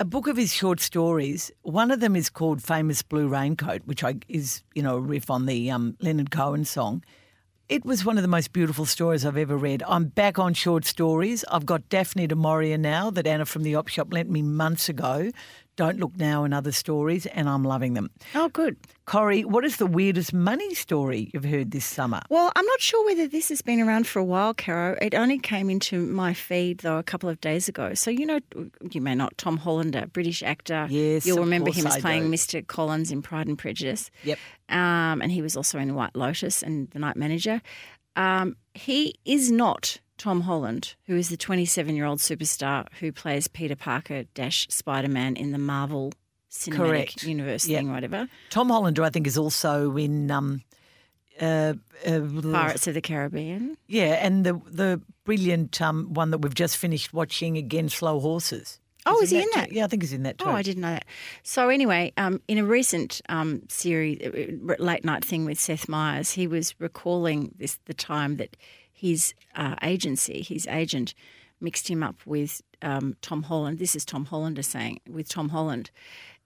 A book of his short stories. One of them is called Famous Blue Raincoat, which I, is, you know, a riff on the um, Leonard Cohen song. It was one of the most beautiful stories I've ever read. I'm back on short stories. I've got Daphne du Maurier now that Anna from the Op Shop lent me months ago. Don't Look Now and other stories, and I'm loving them. Oh, good. Corrie, what is the weirdest money story you've heard this summer? Well, I'm not sure whether this has been around for a while, Caro. It only came into my feed, though, a couple of days ago. So, you know, you may not, Tom Hollander, British actor. Yes, You'll remember him as I playing do. Mister Collins in Pride and Prejudice. Yep. Um, and he was also in White Lotus and The Night Manager. Um, he is not Tom Holland, who is the twenty-seven-year-old superstar who plays Peter Parker dash Spider-Man in the Marvel Cinematic Correct. Universe yep. thing, whatever. Tom Hollander, I think, is also in um, uh, uh, Pirates of the Caribbean. Yeah, and the the brilliant um, one that we've just finished watching, Again, Slow Horses. Oh, is he in that? Yeah, I think he's in that too. Oh, I didn't know that. So anyway, um, in a recent um, series, late night thing with Seth Meyers, he was recalling this the time that his uh, agency, his agent, mixed him up with um, Tom Holland. This is Tom Hollander saying, with Tom Holland.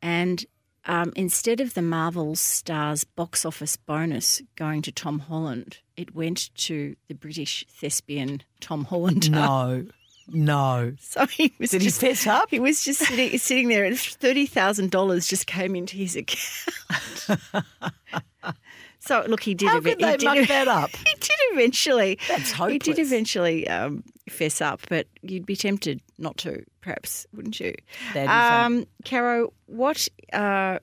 And um, instead of the Marvel star's box office bonus going to Tom Holland, it went to the British thespian Tom Hollander. No. No. So he was Did just, he fess up? He was just sitting, sitting there and thirty thousand dollars just came into his account. So, look, he did How ev- could they muck that up? He did eventually. That's hopeless. He did eventually um, fess up, but you'd be tempted not to, perhaps, wouldn't you? That'd be um, fun. Caro, what, uh,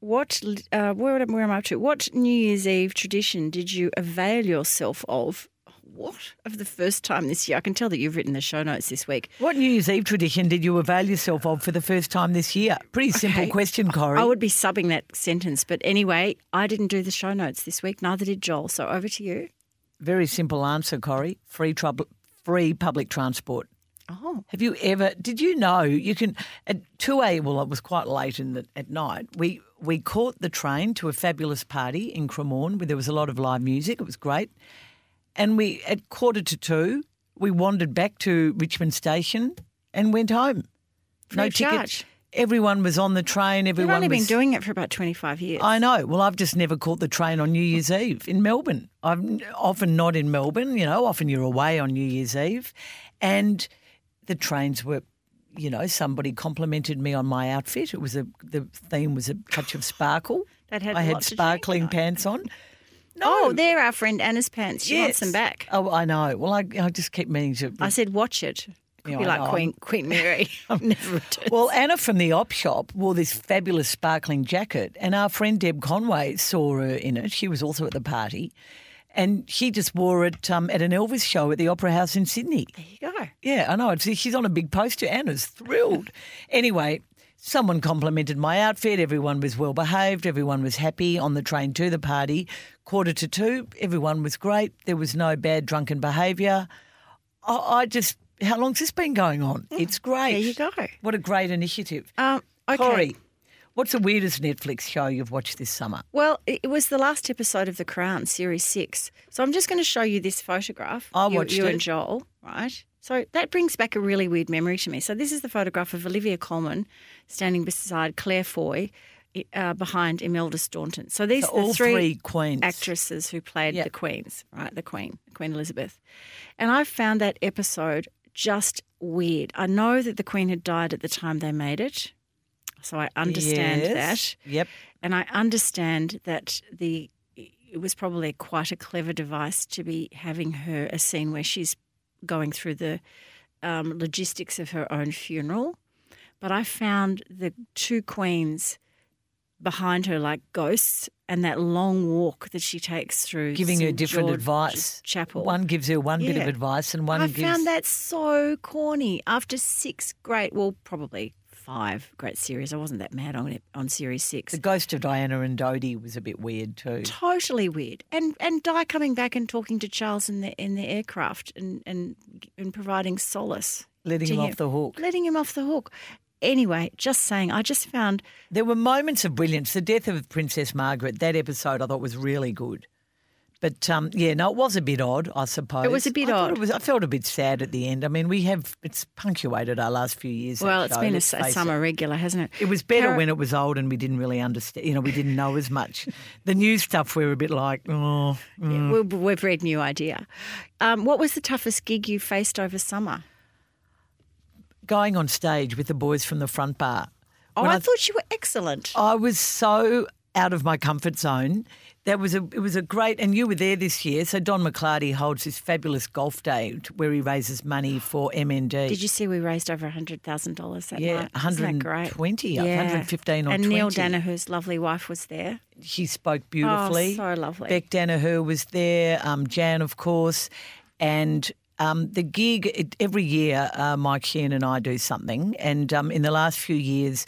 what, uh, where, where am I up to? What New Year's Eve tradition did you avail yourself of? What? Of the first time this year? I can tell that you've written the show notes this week. What New Year's Eve tradition did you avail yourself of for the first time this year? Pretty okay. simple question, Corrie. I would be subbing that sentence. But anyway, I didn't do the show notes this week. Neither did Joel. So over to you. Very simple answer, Corrie. Free trouble, free public transport. Oh. Have you ever – did you know you can – at two a.m. – well, it was quite late in the, at night. We we caught the train to a fabulous party in Cremorne where there was a lot of live music. It was great. And we, at quarter to two, we wandered back to Richmond Station and went home. No ticket. Everyone was on the train. Everyone You've only was... been doing it for about twenty-five years. I know. Well, I've just never caught the train on New Year's Eve in Melbourne. I'm often not in Melbourne, you know, often you're away on New Year's Eve. And the trains were, you know, somebody complimented me on my outfit. It was a, the theme was a touch of sparkle. That had I had sparkling pants on. No. Oh, they're our friend Anna's pants. She yes. wants them back. Oh, I know. Well, I, I just keep meaning to. I said, watch it. Could yeah, be I like know. Queen Queen Mary. Never returns. Well, Anna from the Op Shop wore this fabulous sparkling jacket, and our friend Deb Conway saw her in it. She was also at the party, and she just wore it um, at an Elvis show at the Opera House in Sydney. There you go. Yeah, I know. It's, she's on a big poster. Anna's thrilled. Anyway. Someone complimented my outfit. Everyone was well behaved. Everyone was happy on the train to the party. Quarter to two, everyone was great. There was no bad drunken behaviour. I, I just, how long's this been going on? Mm, it's great. There you go. What a great initiative. Um, okay. Corrie, what's the weirdest Netflix show you've watched this summer? Well, it was the last episode of The Crown, Series six. So I'm just going to show you this photograph. I you, watched you it. You and Joel, right? So that brings back a really weird memory to me. So this is the photograph of Olivia Colman standing beside Claire Foy uh, behind Imelda Staunton. So these so are the three, three queens. actresses who played yep. the queens, right, the queen, Queen Elizabeth. And I found that episode just weird. I know that the queen had died at the time they made it. I So I understand yes. that. Yep. And I understand that the it was probably quite a clever device to be having her a scene where she's going through the um, logistics of her own funeral. But I found the two queens behind her like ghosts, and that long walk that she takes through giving Saint her different George advice. Chapel. One gives her one yeah. bit of advice, and one I gives. I found that so corny. After six great, well, probably five great series, I wasn't that mad on it on series six. The ghost of Diana and Dodie was a bit weird too. Totally weird, and and Di coming back and talking to Charles in the in the aircraft and and, and providing solace, letting him, him off the hook, letting him off the hook. Anyway, just saying, I just found... There were moments of brilliance. The death of Princess Margaret, that episode I thought was really good. But, um, yeah, no, it was a bit odd, I suppose. It was a bit I odd. It was, I felt a bit sad at the end. I mean, we have... It's punctuated our last few years. Well, it's show, been a, a summer it. regular, hasn't it? It was better Car- when it was old and we didn't really understand. You know, we didn't know as much. The new stuff we were a bit like, oh... Mm. Yeah, we've read new idea. Um, what was the toughest gig you faced over summer? Going on stage with the boys from the front bar. Oh, I, I thought you were excellent. I was so out of my comfort zone. That was a it was a great, and you were there this year. So Don McClarty holds this fabulous golf day where he raises money for M N D. Did you see we raised over one hundred thousand dollars that yeah, night? Yeah, one hundred twenty, up, yeah. one hundred fifteen or and twenty. And Neil Danaher's lovely wife was there. She spoke beautifully. Oh, so lovely. Beck Danaher was there. Um, Jan, of course, and. Um, the gig, it, every year uh, Mike Sheehan and I do something, and um, in the last few years,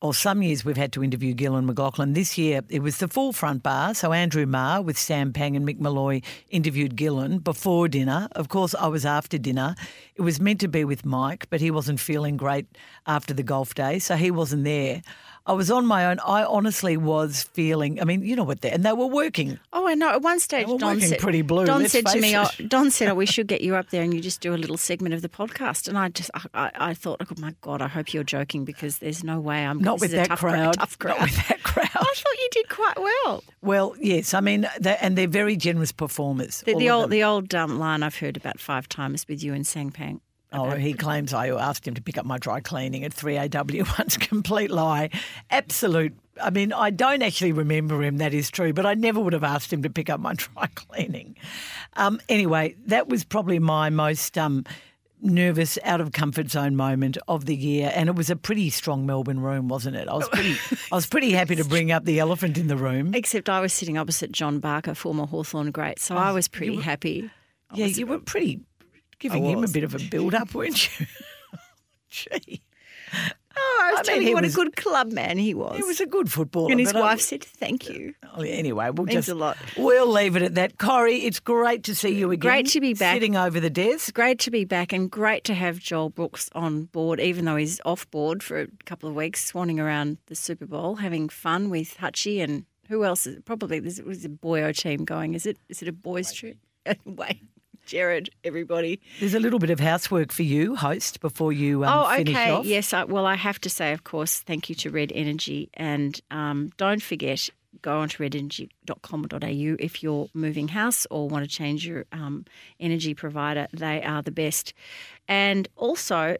or some years, we've had to interview Gillian McLaughlin. This year it was the full front bar, so Andrew Marr with Sam Pang and Mick Malloy interviewed Gillian before dinner. Of course, I was after dinner. It was meant to be with Mike, but he wasn't feeling great after the golf day, so he wasn't there. I was on my own. I honestly was feeling. I mean, you know what? They, and they were working. Oh, I know. At one stage, Don said, pretty blue, Don said to me, oh, "Don said, oh, we should get you up there and you just do a little segment of the podcast." And I just, I, I, I thought, oh my God, I hope you're joking because there's no way I'm not with that tough crowd. Tough crowd. Not with that crowd. I thought you did quite well. Well, yes. I mean, they're, and they're very generous performers. The, the old, the old um, line I've heard about five times with you and Sang Pang. Oh, he claims I asked him to pick up my dry cleaning at three A W once. Complete lie. Absolute. I mean, I don't actually remember him, that is true, but I never would have asked him to pick up my dry cleaning. Um, anyway, that was probably my most um, nervous, out-of-comfort zone moment of the year, and it was a pretty strong Melbourne room, wasn't it? I was pretty I was pretty happy to bring up the elephant in the room. Except I was sitting opposite John Barker, former Hawthorn great, so oh, I was pretty you were, happy. I yeah, you were pretty... Giving him a bit of a build-up, weren't you? Gee. Oh, I was I telling mean, you what was, a good club man he was. He was a good footballer. And his wife I, said, thank you. Anyway, we'll Means just a lot. We'll leave it at that. Corrie, it's great to see you again. Great to be back. Sitting over the desk. Great to be back and great to have Joel Brooks on board, even though he's off board for a couple of weeks, swanning around the Super Bowl, having fun with Hutchie and who else? Is it? Probably there's a boyo team going. Is it? Is it a boys' trip? Wait. Jared, everybody. There's a little bit of housework for you, host, before you um, oh, finish okay. off. Oh, okay. Yes. I, well, I have to say, of course, thank you to Red Energy. And um, don't forget, go on to red energy dot com dot a u if you're moving house or want to change your um, energy provider. They are the best. And also,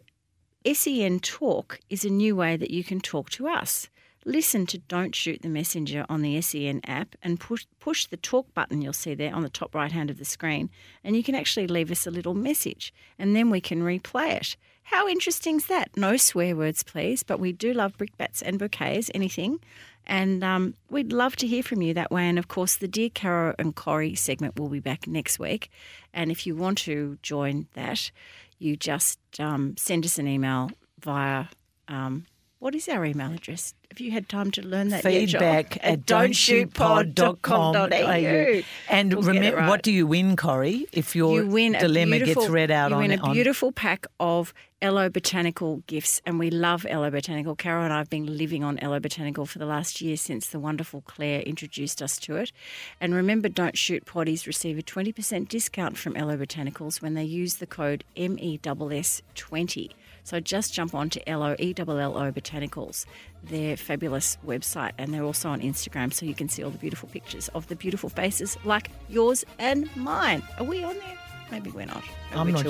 S E N Talk is a new way that you can talk to us. Listen to Don't Shoot the Messenger on the S E N app and push push the talk button you'll see there on the top right hand of the screen, and you can actually leave us a little message and then we can replay it. How interesting's that? No swear words, please, but we do love brickbats and bouquets, anything. And um, we'd love to hear from you that way. And, of course, the Dear Caro and Corrie segment will be back next week. And if you want to join that, you just um, send us an email via um, what is our email address? Have you had time to learn that? Feedback at don't shoot pod dot com dot a u. And we'll remember, right. What do you win, Corrie, if your you dilemma gets read out on it? You win on, a beautiful on... pack of Elo Botanical gifts, and we love Elo Botanical. Caro and I have been living on Elo Botanical for the last year since the wonderful Claire introduced us to it. And remember, Don't Shoot Poddies receive a twenty percent discount from Elo Botanicals when they use the code M E S S twenty. So just jump on to L O, E L L O Botanicals, their fabulous website, and they're also on Instagram, so you can see all the beautiful pictures of the beautiful faces like yours and mine. Are we on there? Maybe we're not. Maybe I'm we're not too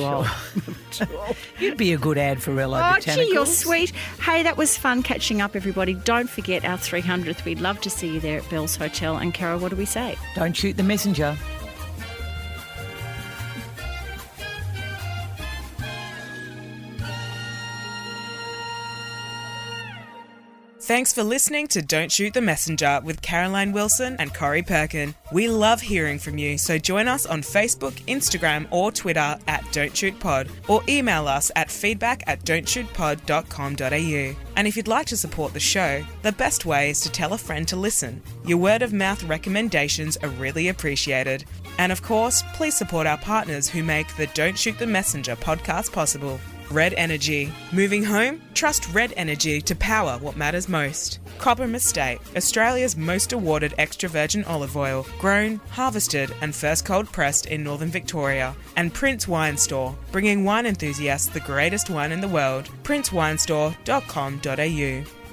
sure. Old. old. You'd be a good ad for Rello oh, Botanicals. Oh, gee, you're sweet. Hey, that was fun catching up, everybody. Don't forget our three hundredth. We'd love to see you there at Bell's Hotel. And, Carol, what do we say? Don't shoot the messenger. Thanks for listening to Don't Shoot the Messenger with Caroline Wilson and Corrie Perkin. We love hearing from you, so join us on Facebook, Instagram or Twitter at Don't Shoot Pod, or email us at feedback at don'tshootpod dot com dot a u. And if you'd like to support the show, the best way is to tell a friend to listen. Your word-of-mouth recommendations are really appreciated. And of course, please support our partners who make the Don't Shoot the Messenger podcast possible. Red Energy. Moving home? Trust Red Energy to power what matters most. Cobram Estate, Australia's most awarded extra virgin olive oil, grown, harvested and first cold pressed in northern Victoria. And Prince Wine Store, bringing wine enthusiasts the greatest wine in the world. prince wine store dot com dot a u